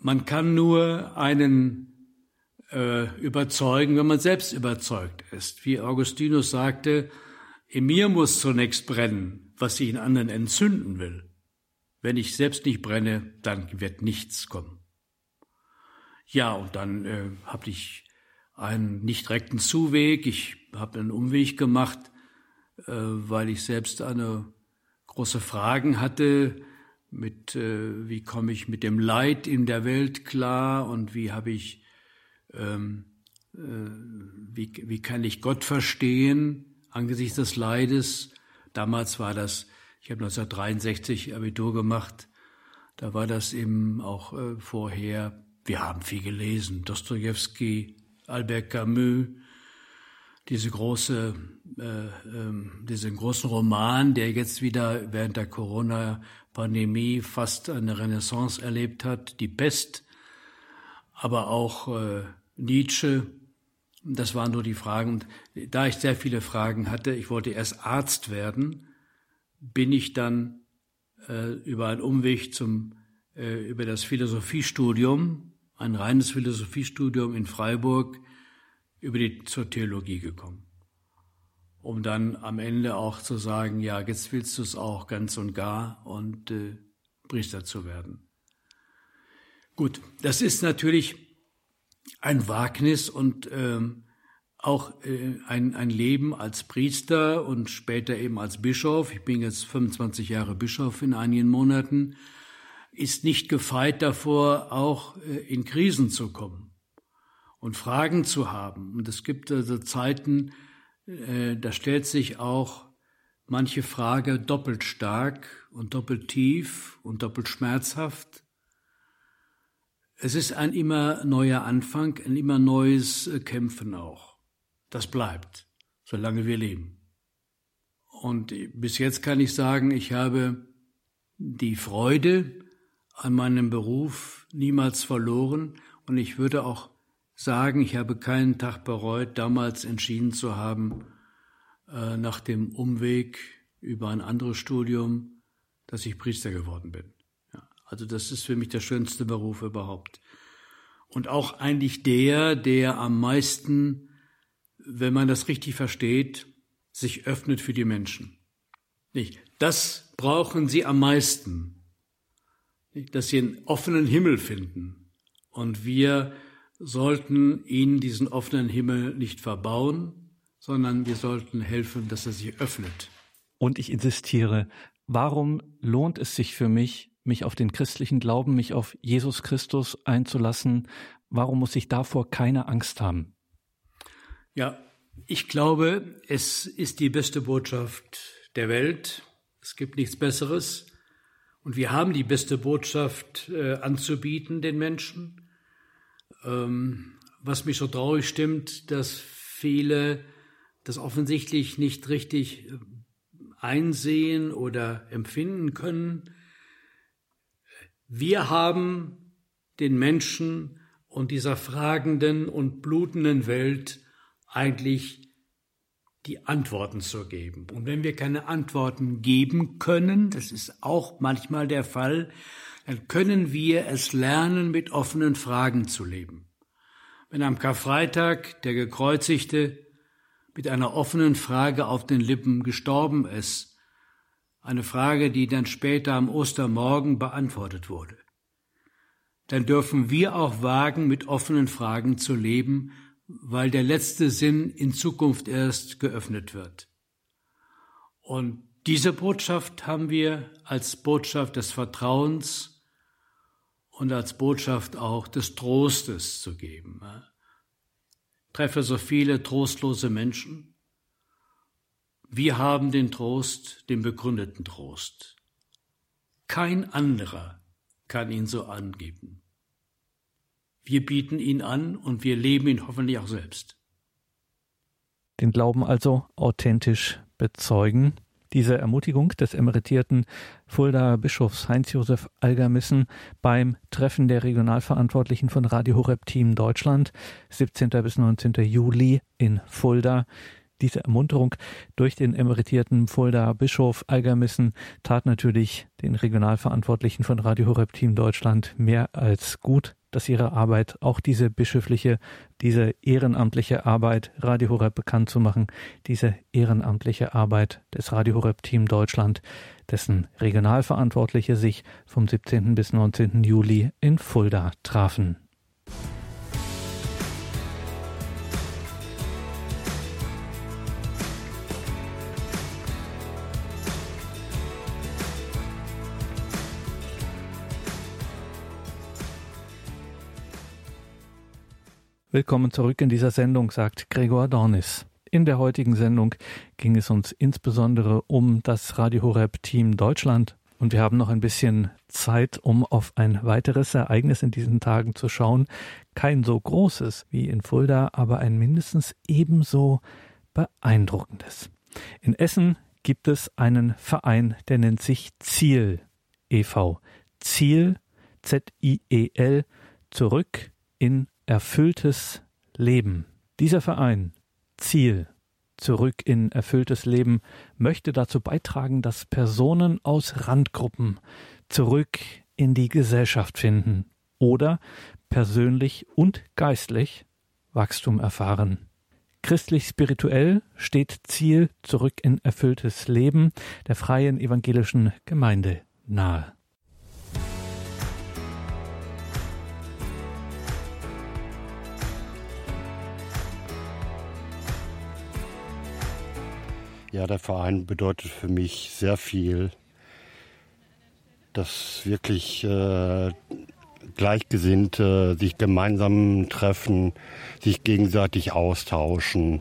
man kann nur einen äh, überzeugen, wenn man selbst überzeugt ist. Wie Augustinus sagte, in mir muss zunächst brennen, was ich in anderen entzünden will. Wenn ich selbst nicht brenne, dann wird nichts kommen. Ja, und dann äh, habe ich einen nicht direkten Zuweg. Ich habe einen Umweg gemacht, äh, weil ich selbst eine große Frage hatte, mit äh, wie komme ich mit dem Leid in der Welt klar und wie habe ich, ähm, äh, wie, wie kann ich Gott verstehen angesichts des Leides? Damals war das, ich habe neunzehnhundertdreiundsechzig Abitur gemacht, da war das eben auch äh, vorher, wir haben viel gelesen, Dostojewski, Albert Camus, diese große, äh, ähm, diesen großen Roman, der jetzt wieder während der Corona-Pandemie fast eine Renaissance erlebt hat, Die Pest, aber auch äh, Nietzsche. Das waren nur die Fragen. Und da ich sehr viele Fragen hatte, ich wollte erst Arzt werden, bin ich dann äh, über einen Umweg zum, äh, über das Philosophiestudium, ein reines Philosophiestudium in Freiburg, über die, zur Theologie gekommen. Um dann am Ende auch zu sagen, ja, jetzt willst du es auch ganz und gar und äh, Priester zu werden. Gut, das ist natürlich ein Wagnis und ähm, auch äh, ein, ein Leben als Priester und später eben als Bischof. Ich bin jetzt fünfundzwanzig Jahre Bischof in einigen Monaten, ist nicht gefeit davor, auch in Krisen zu kommen. und Fragen zu haben. Und es gibt also Zeiten, äh, da stellt sich auch manche Frage doppelt stark und doppelt tief und doppelt schmerzhaft. Es ist ein immer neuer Anfang, ein immer neues Kämpfen auch. Das bleibt, solange wir leben. Und bis jetzt kann ich sagen, ich habe die Freude an meinem Beruf niemals verloren. Und ich würde auch sagen, ich habe keinen Tag bereut, damals entschieden zu haben, äh, nach dem Umweg über ein anderes Studium, dass ich Priester geworden bin. Ja, also das ist für mich der schönste Beruf überhaupt. Und auch eigentlich der, der am meisten, wenn man das richtig versteht, sich öffnet für die Menschen. Nicht? Das brauchen sie am meisten, nicht? Dass sie einen offenen Himmel finden. Und wir sollten ihnen diesen offenen Himmel nicht verbauen, sondern wir sollten helfen, dass er sich öffnet. Und ich insistiere, warum lohnt es sich für mich, mich auf den christlichen Glauben, mich auf Jesus Christus einzulassen? Warum muss ich davor keine Angst haben? Ja, ich glaube, es ist die beste Botschaft der Welt. Es gibt nichts Besseres. Und wir haben die beste Botschaft äh, anzubieten den Menschen. Ähm, was mich so traurig stimmt, dass viele das offensichtlich nicht richtig einsehen oder empfinden können. Wir haben den Menschen und dieser fragenden und blutenden Welt eigentlich die Antworten zu geben. Und wenn wir keine Antworten geben können, das ist auch manchmal der Fall, dann können wir es lernen, mit offenen Fragen zu leben. Wenn am Karfreitag der Gekreuzigte mit einer offenen Frage auf den Lippen gestorben ist, eine Frage, die dann später am Ostermorgen beantwortet wurde, dann dürfen wir auch wagen, mit offenen Fragen zu leben, weil der letzte Sinn in Zukunft erst geöffnet wird. Und diese Botschaft haben wir als Botschaft des Vertrauens und als Botschaft auch des Trostes zu geben. Ich treffe so viele trostlose Menschen. Wir haben den Trost, den begründeten Trost. Kein anderer kann ihn so angeben. Wir bieten ihn an und wir leben ihn hoffentlich auch selbst. Den Glauben also authentisch bezeugen. Diese Ermutigung des emeritierten Fuldaer Bischofs Heinz-Josef Algermissen beim Treffen der Regionalverantwortlichen von Radio Horeb Team Deutschland, siebzehnten bis neunzehnten Juli in Fulda. Diese Ermunterung durch den emeritierten Fuldaer Bischof Algermissen tat natürlich den Regionalverantwortlichen von Radio Horeb Team Deutschland mehr als gut, dass ihre Arbeit, auch diese bischöfliche, diese ehrenamtliche Arbeit, Radio Horeb bekannt zu machen, diese ehrenamtliche Arbeit des Radio Horeb Team Deutschland, dessen Regionalverantwortliche sich vom siebzehnten bis neunzehnten Juli in Fulda trafen. Willkommen zurück in dieser Sendung, sagt Gregor Dornis. In der heutigen Sendung ging es uns insbesondere um das Radio Horeb Team Deutschland. Und wir haben noch ein bisschen Zeit, um auf ein weiteres Ereignis in diesen Tagen zu schauen. Kein so großes wie in Fulda, aber ein mindestens ebenso beeindruckendes. In Essen gibt es einen Verein, der nennt sich Ziel e V Ziel, Z I E L, zurück in erfülltes Leben. Dieser Verein, Ziel, zurück in erfülltes Leben, möchte dazu beitragen, dass Personen aus Randgruppen zurück in die Gesellschaft finden oder persönlich und geistlich Wachstum erfahren. Christlich-spirituell steht Ziel, zurück in erfülltes Leben, der Freien Evangelischen Gemeinde nahe. Ja, der Verein bedeutet für mich sehr viel, dass wirklich äh, Gleichgesinnte sich gemeinsam treffen, sich gegenseitig austauschen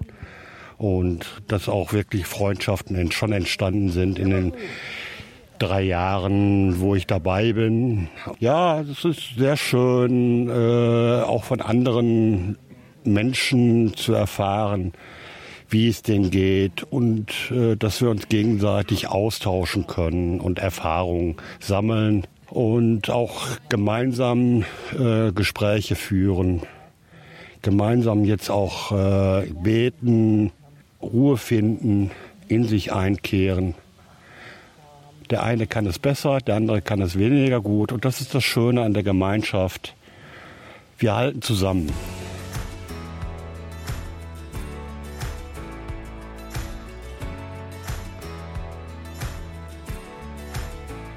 und dass auch wirklich Freundschaften schon entstanden sind in den drei Jahren, wo ich dabei bin. Ja, es ist sehr schön, äh, auch von anderen Menschen zu erfahren, wie es denen geht und äh, dass wir uns gegenseitig austauschen können und Erfahrungen sammeln und auch gemeinsam äh, Gespräche führen, gemeinsam jetzt auch äh, beten, Ruhe finden, in sich einkehren. Der eine kann es besser, der andere kann es weniger gut. Und das ist das Schöne an der Gemeinschaft. Wir halten zusammen.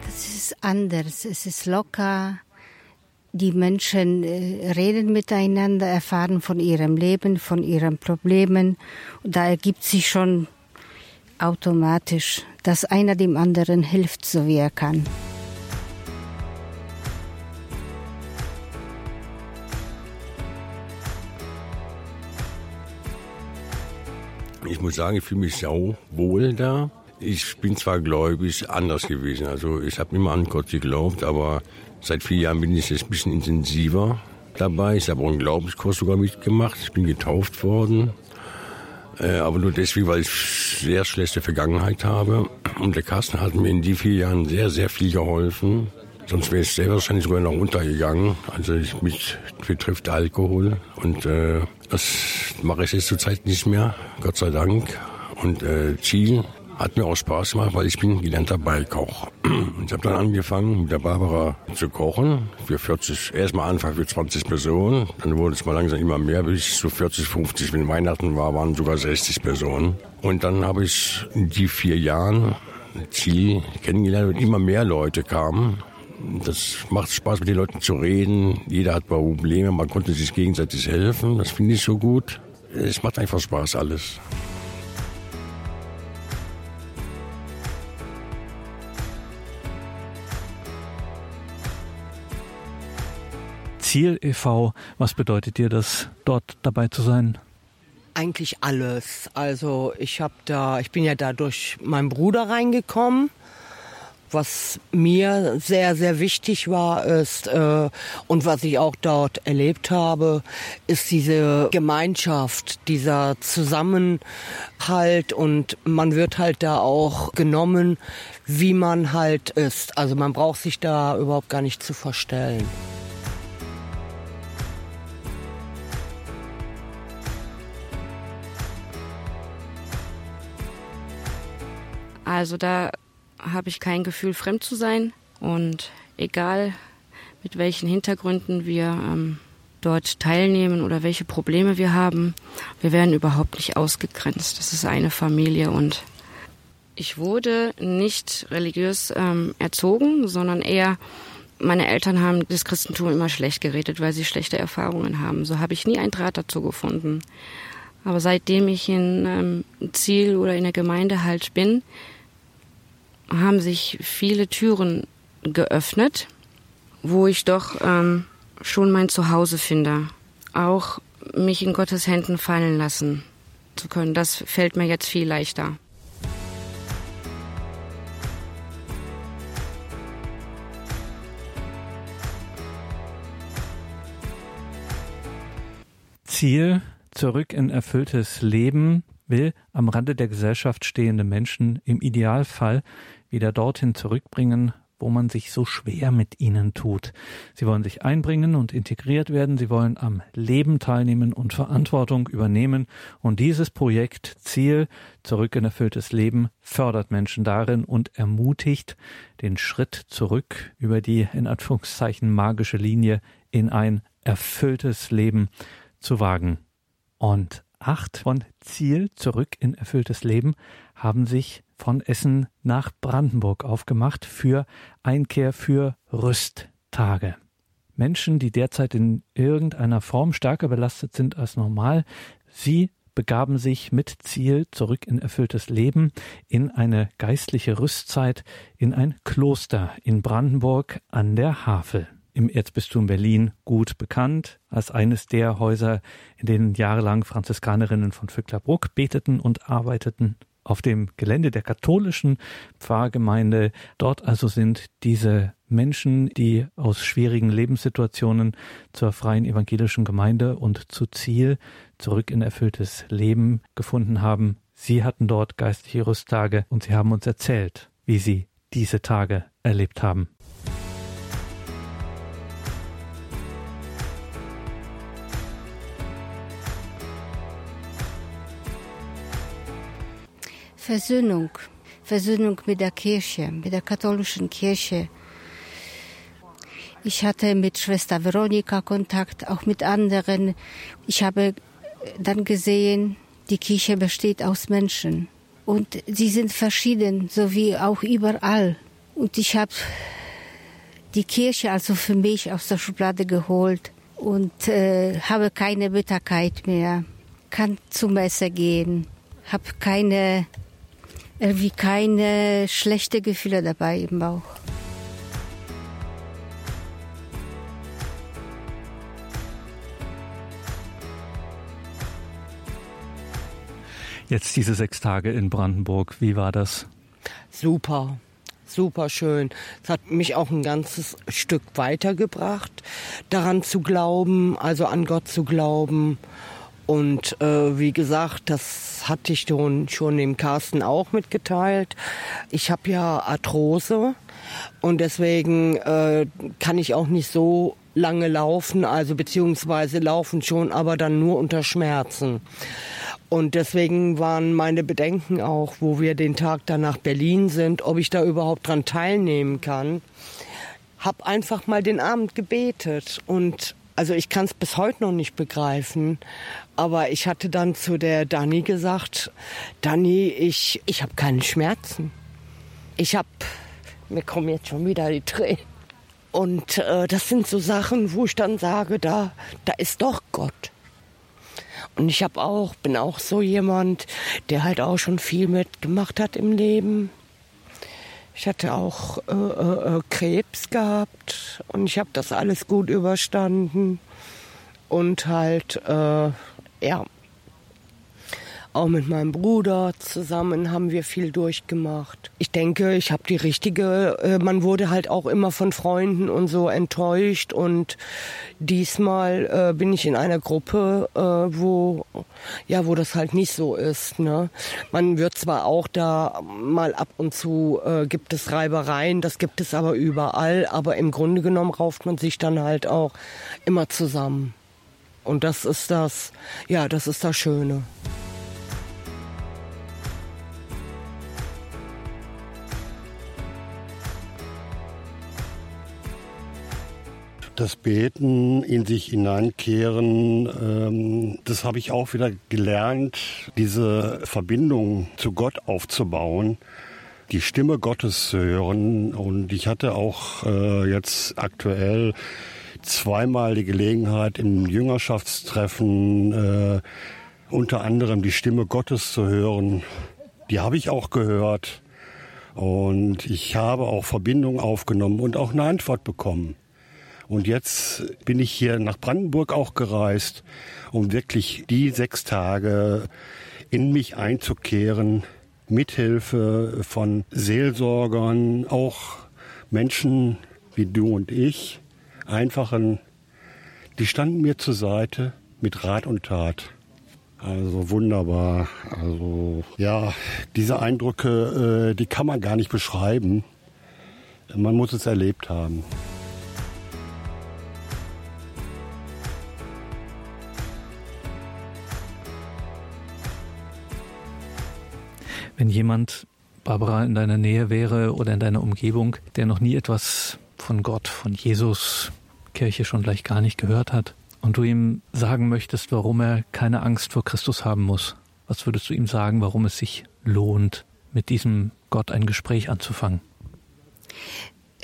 Das ist anders. Es ist locker. Die Menschen reden miteinander, erfahren von ihrem Leben, von ihren Problemen. Und da ergibt sich schon automatisch, dass einer dem anderen hilft, so wie er kann. Ich muss sagen, ich fühle mich sau wohl da. Ich bin zwar gläubig, anders gewesen. Also ich habe immer an Gott geglaubt, aber seit vier Jahren bin ich jetzt ein bisschen intensiver dabei. Ich habe auch einen Glaubenskurs sogar mitgemacht. Ich bin getauft worden. Aber nur deswegen, weil ich sehr schlechte Vergangenheit habe. Und der Carsten hat mir in den vier Jahren sehr, sehr viel geholfen. Sonst wäre ich sehr wahrscheinlich sogar noch runtergegangen. Also ich, mich betrifft Alkohol. Und äh, das mache ich jetzt zurzeit nicht mehr, Gott sei Dank. Und äh, Ziel hat mir auch Spaß gemacht, weil ich bin gelernter Beikoch. Ich habe dann angefangen, mit der Barbara zu kochen. Für vierzig, erstmal Anfang für zwanzig Personen. Dann wurde es mal langsam immer mehr, bis zu vierzig, fünfzig. Wenn Weihnachten war, waren sogar sechzig Personen. Und dann habe ich in die vier Jahren Ziel kennengelernt und immer mehr Leute kamen. Das macht Spaß, mit den Leuten zu reden. Jeder hat Probleme, man konnte sich gegenseitig helfen. Das finde ich so gut. Es macht einfach Spaß, alles. Ziel e V, was bedeutet dir das, dort dabei zu sein? Eigentlich alles. Also ich habe da, ich bin ja da durch meinen Bruder reingekommen. Was mir sehr, sehr wichtig war ist äh, und was ich auch dort erlebt habe, ist diese Gemeinschaft, dieser Zusammenhalt, und man wird halt da auch genommen, wie man halt ist. Also man braucht sich da überhaupt gar nicht zu verstellen. Also da habe ich kein Gefühl, fremd zu sein, und egal mit welchen Hintergründen wir ähm, dort teilnehmen oder welche Probleme wir haben, wir werden überhaupt nicht ausgegrenzt. Das ist eine Familie, und ich wurde nicht religiös ähm, erzogen, sondern eher, meine Eltern haben das Christentum immer schlecht geredet, weil sie schlechte Erfahrungen haben. So habe ich nie einen Draht dazu gefunden. Aber seitdem ich in ähm, Ziel oder in der Gemeinde halt bin, haben sich viele Türen geöffnet, wo ich doch ähm, schon mein Zuhause finde. Auch mich in Gottes Händen fallen lassen zu können, das fällt mir jetzt viel leichter. Ziel zurück in erfülltes Leben will am Rande der Gesellschaft stehende Menschen im Idealfall wieder dorthin zurückbringen, wo man sich so schwer mit ihnen tut. Sie wollen sich einbringen und integriert werden, sie wollen am Leben teilnehmen und Verantwortung übernehmen. Und dieses Projekt Ziel zurück in erfülltes Leben fördert Menschen darin und ermutigt den Schritt zurück über die in Anführungszeichen magische Linie in ein erfülltes Leben zu wagen. Und acht von Ziel zurück in erfülltes Leben haben sich von Essen nach Brandenburg aufgemacht für Einkehr für Rüsttage. Menschen, die derzeit in irgendeiner Form stärker belastet sind als normal, sie begaben sich mit Ziel zurück in erfülltes Leben in eine geistliche Rüstzeit in ein Kloster in Brandenburg an der Havel. im Erzbistum Berlin gut bekannt, als eines der Häuser, in denen jahrelang Franziskanerinnen von Vöcklerbruck beteten und arbeiteten. Auf dem Gelände der katholischen Pfarrgemeinde. Dort also sind diese Menschen, die aus schwierigen Lebenssituationen zur Freien Evangelischen Gemeinde und zu Ziel zurück in erfülltes Leben gefunden haben. Sie hatten dort geistliche Rüsttage und sie haben uns erzählt, wie sie diese Tage erlebt haben. Versöhnung, Versöhnung mit der Kirche, mit der katholischen Kirche. Ich hatte mit Schwester Veronika Kontakt, auch mit anderen. Ich habe dann gesehen, die Kirche besteht aus Menschen. Und sie sind verschieden, so wie auch überall. Und ich habe die Kirche also für mich aus der Schublade geholt und äh, habe keine Bitterkeit mehr, kann zur Messe gehen, habe keine... Irgendwie keine schlechten Gefühle dabei im Bauch. Jetzt diese sechs Tage in Brandenburg, wie war das? Super, super schön. Es hat mich auch ein ganzes Stück weitergebracht, daran zu glauben, also an Gott zu glauben. Und äh, wie gesagt, das hatte ich schon, schon dem Carsten auch mitgeteilt. Ich habe ja Arthrose und deswegen äh, kann ich auch nicht so lange laufen, also beziehungsweise laufen schon, aber dann nur unter Schmerzen. Und deswegen waren meine Bedenken auch, wo wir den Tag dann nach Berlin sind, ob ich da überhaupt dran teilnehmen kann. Hab einfach mal den Abend gebetet und also ich kann es bis heute noch nicht begreifen, aber ich hatte dann zu der Dani gesagt, Dani, ich, ich habe keine Schmerzen. Ich habe, mir kommen jetzt schon wieder die Tränen. Und äh, das sind so Sachen, wo ich dann sage, da, da ist doch Gott. Und ich habe auch, bin auch so jemand, der halt auch schon viel mitgemacht hat im Leben. Ich hatte auch äh, äh, Krebs gehabt und ich habe das alles gut überstanden und halt, äh, ja, auch mit meinem Bruder zusammen haben wir viel durchgemacht. Ich denke, ich habe die richtige, äh, man wurde halt auch immer von Freunden und so enttäuscht und diesmal äh, bin ich in einer Gruppe, äh, wo, ja, wo das halt nicht so ist, ne? Man wird zwar auch da mal ab und zu, äh, gibt es Reibereien, das gibt es aber überall, aber im Grunde genommen rauft man sich dann halt auch immer zusammen. Und das ist das, ja, das ist das Schöne. Das Beten, in sich hineinkehren, ähm, das habe ich auch wieder gelernt, diese Verbindung zu Gott aufzubauen, die Stimme Gottes zu hören. Und ich hatte auch äh, jetzt aktuell zweimal die Gelegenheit, im Jüngerschaftstreffen äh, unter anderem die Stimme Gottes zu hören. Die habe ich auch gehört und ich habe auch Verbindung aufgenommen und auch eine Antwort bekommen. Und jetzt bin ich hier nach Brandenburg auch gereist, um wirklich die sechs Tage in mich einzukehren, mithilfe von Seelsorgern, auch Menschen wie du und ich, einfachen, die standen mir zur Seite mit Rat und Tat. Also wunderbar. Also ja, diese Eindrücke, die kann man gar nicht beschreiben. Man muss es erlebt haben. Wenn jemand, Barbara, in deiner Nähe wäre oder in deiner Umgebung, der noch nie etwas von Gott, von Jesus, Kirche schon gleich gar nicht gehört hat und du ihm sagen möchtest, warum er keine Angst vor Christus haben muss, was würdest du ihm sagen, warum es sich lohnt, mit diesem Gott ein Gespräch anzufangen?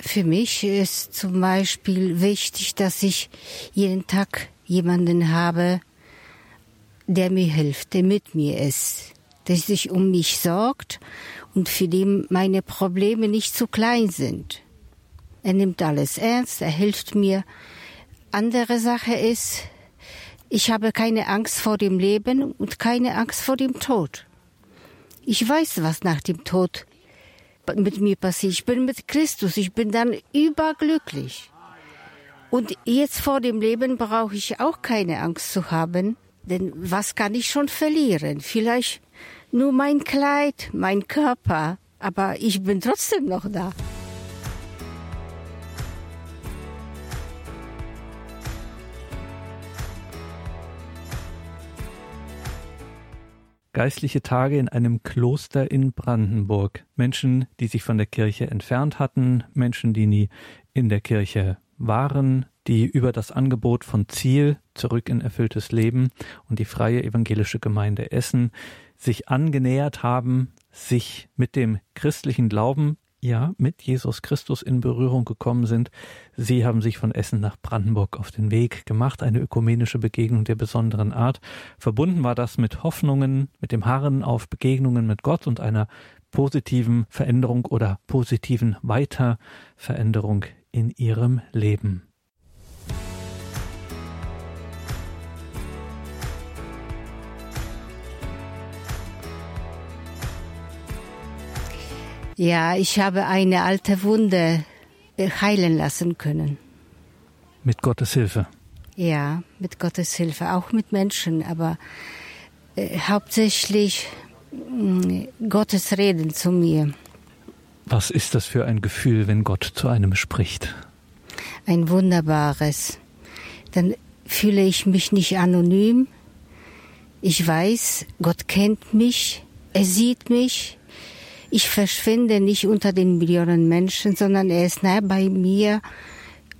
Für mich ist zum Beispiel wichtig, dass ich jeden Tag jemanden habe, der mir hilft, der mit mir ist, der sich um mich sorgt und für den meine Probleme nicht zu klein sind. Er nimmt alles ernst, er hilft mir. Andere Sache ist, ich habe keine Angst vor dem Leben und keine Angst vor dem Tod. Ich weiß, was nach dem Tod mit mir passiert. Ich bin mit Christus, ich bin dann überglücklich. Und jetzt vor dem Leben brauche ich auch keine Angst zu haben, denn was kann ich schon verlieren? Vielleicht nur mein Kleid, mein Körper, aber ich bin trotzdem noch da. Geistliche Tage in einem Kloster in Brandenburg. Menschen, die sich von der Kirche entfernt hatten, Menschen, die nie in der Kirche waren, die über das Angebot von Ziel, zurück in erfülltes Leben, und die Freie Evangelische Gemeinde Essen sich angenähert haben, sich mit dem christlichen Glauben, ja, mit Jesus Christus in Berührung gekommen sind. Sie haben sich von Essen nach Brandenburg auf den Weg gemacht, eine ökumenische Begegnung der besonderen Art. Verbunden war das mit Hoffnungen, mit dem Harren auf Begegnungen mit Gott und einer positiven Veränderung oder positiven Weiterveränderung in ihrem Leben. Ja, ich habe eine alte Wunde heilen lassen können. Mit Gottes Hilfe? Ja, mit Gottes Hilfe, auch mit Menschen, aber äh, hauptsächlich mh, Gottes Reden zu mir. Was ist das für ein Gefühl, wenn Gott zu einem spricht? Ein wunderbares. Dann fühle ich mich nicht anonym. Ich weiß, Gott kennt mich, er sieht mich. Ich verschwinde nicht unter den Millionen Menschen, sondern er ist nah bei mir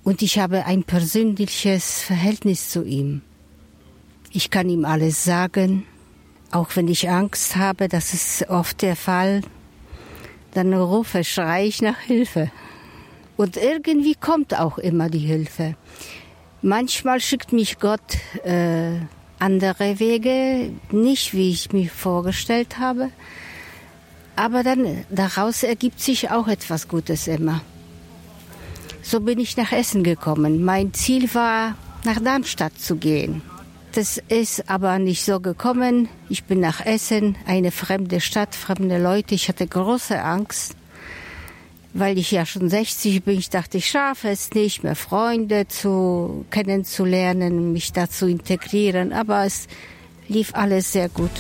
und ich habe ein persönliches Verhältnis zu ihm. Ich kann ihm alles sagen, auch wenn ich Angst habe, das ist oft der Fall. Dann rufe, schreie ich nach Hilfe. Und irgendwie kommt auch immer die Hilfe. Manchmal schickt mich Gott äh, andere Wege, nicht wie ich mir vorgestellt habe. Aber dann, daraus ergibt sich auch etwas Gutes immer. So bin ich nach Essen gekommen. Mein Ziel war, nach Darmstadt zu gehen. Das ist aber nicht so gekommen. Ich bin nach Essen, eine fremde Stadt, fremde Leute. Ich hatte große Angst, weil ich ja schon sechzig bin. Ich dachte, ich schaffe es nicht, mehr Freunde zu kennenzulernen, mich da zu integrieren. Aber es lief alles sehr gut.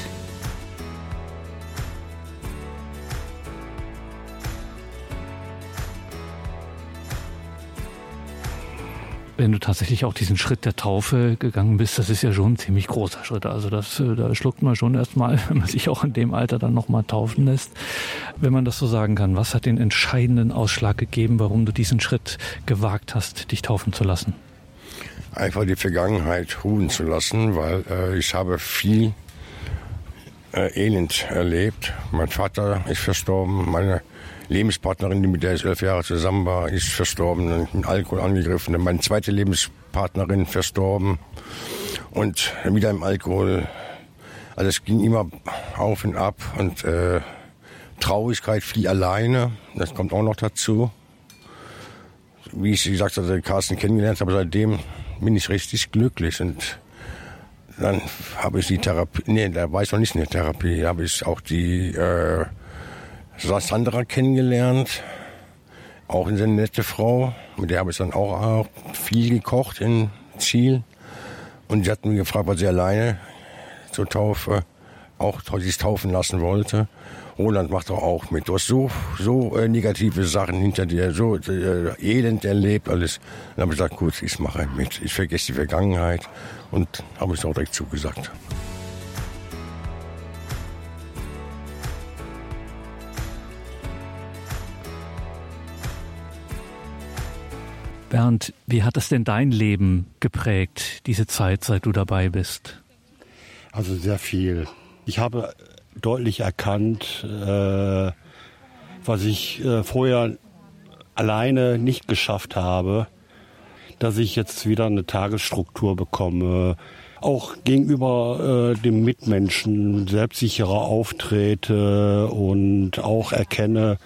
Wenn du tatsächlich auch diesen Schritt der Taufe gegangen bist, das ist ja schon ein ziemlich großer Schritt. Also das, da schluckt man schon erstmal, wenn man sich auch in dem Alter dann nochmal taufen lässt. Wenn man das so sagen kann, was hat den entscheidenden Ausschlag gegeben, warum du diesen Schritt gewagt hast, dich taufen zu lassen? Einfach die Vergangenheit ruhen zu lassen, weil äh, ich habe viel äh, Elend erlebt. Mein Vater ist verstorben, meine Lebenspartnerin, die mit der ich elf Jahre zusammen war, ist verstorben, mit Alkohol angegriffen. Meine zweite Lebenspartnerin verstorben und wieder im Alkohol. Also es ging immer auf und ab und äh, Traurigkeit, viel alleine, das kommt auch noch dazu. Wie ich gesagt habe, Carsten kennengelernt habe, seitdem bin ich richtig glücklich. Und dann habe ich die Therapie, nee, da war ich noch nicht in der Therapie, da habe ich auch die äh, Sandra kennengelernt, auch eine sehr nette Frau, mit der habe ich dann auch viel gekocht in Ziel. Und sie hat mich gefragt, weil sie alleine zur Taufe, auch sich taufen lassen wollte. Roland macht doch auch mit. Du hast so, so äh, negative Sachen hinter dir, so äh, Elend erlebt, alles. Dann habe ich gesagt, gut, ich mache mit. Ich vergesse die Vergangenheit und habe es auch direkt zugesagt. Bernd, wie hat es denn dein Leben geprägt, diese Zeit, seit du dabei bist? Also sehr viel. Ich habe deutlich erkannt, äh, was ich äh, vorher alleine nicht geschafft habe, dass ich jetzt wieder eine Tagesstruktur bekomme, auch gegenüber äh, dem Mitmenschen selbstsicherer auftrete und auch erkenne,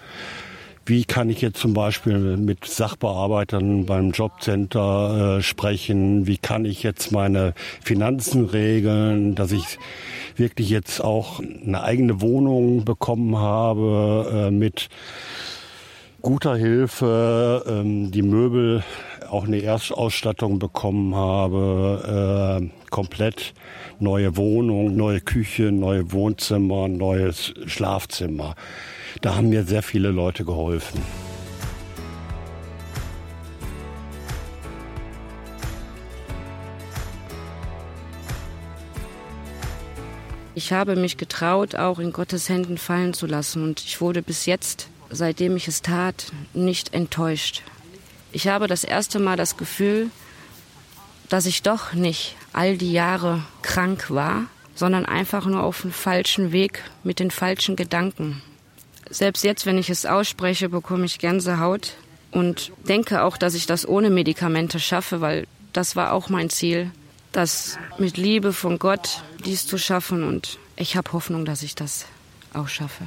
Wie kann ich jetzt zum Beispiel mit Sachbearbeitern beim Jobcenter äh, sprechen? Wie kann ich jetzt meine Finanzen regeln, dass ich wirklich jetzt auch eine eigene Wohnung bekommen habe äh, mit guter Hilfe, äh, die Möbel auch eine Erstausstattung bekommen habe, äh, komplett neue Wohnung, neue Küche, neue Wohnzimmer, neues Schlafzimmer. Da haben mir sehr viele Leute geholfen. Ich habe mich getraut, auch in Gottes Händen fallen zu lassen. Und ich wurde bis jetzt, seitdem ich es tat, nicht enttäuscht. Ich habe das erste Mal das Gefühl, dass ich doch nicht all die Jahre krank war, sondern einfach nur auf dem falschen Weg mit den falschen Gedanken. Selbst jetzt, wenn ich es ausspreche, bekomme ich Gänsehaut und denke auch, dass ich das ohne Medikamente schaffe, weil das war auch mein Ziel, das mit Liebe von Gott dies zu schaffen, und ich habe Hoffnung, dass ich das auch schaffe.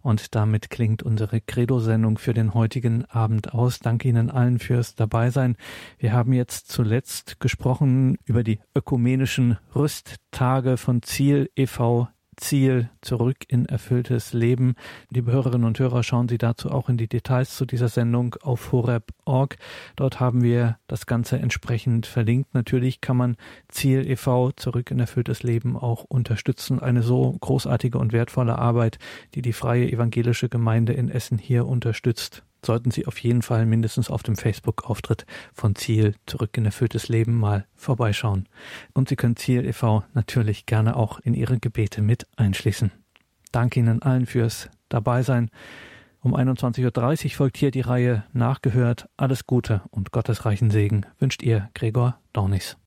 Und damit klingt unsere Credo-Sendung für den heutigen Abend aus. Danke Ihnen allen fürs Dabeisein. Wir haben jetzt zuletzt gesprochen über die ökumenischen Rüsttage von Ziel e Fau Ziel, zurück in erfülltes Leben. Liebe Hörerinnen und Hörer, schauen Sie dazu auch in die Details zu dieser Sendung auf horeb punkt org. Dort haben wir das Ganze entsprechend verlinkt. Natürlich kann man Ziel e Fau zurück in erfülltes Leben auch unterstützen. Eine so großartige und wertvolle Arbeit, die die Freie Evangelische Gemeinde in Essen hier unterstützt. Sollten Sie auf jeden Fall mindestens auf dem Facebook-Auftritt von Ziel zurück in erfülltes Leben mal vorbeischauen. Und Sie können Ziel e Fau natürlich gerne auch in Ihre Gebete mit einschließen. Danke Ihnen allen fürs Dabeisein. Um einundzwanzig Uhr dreißig folgt hier die Reihe Nachgehört. Alles Gute und gottesreichen Segen wünscht Ihr Gregor Dornis.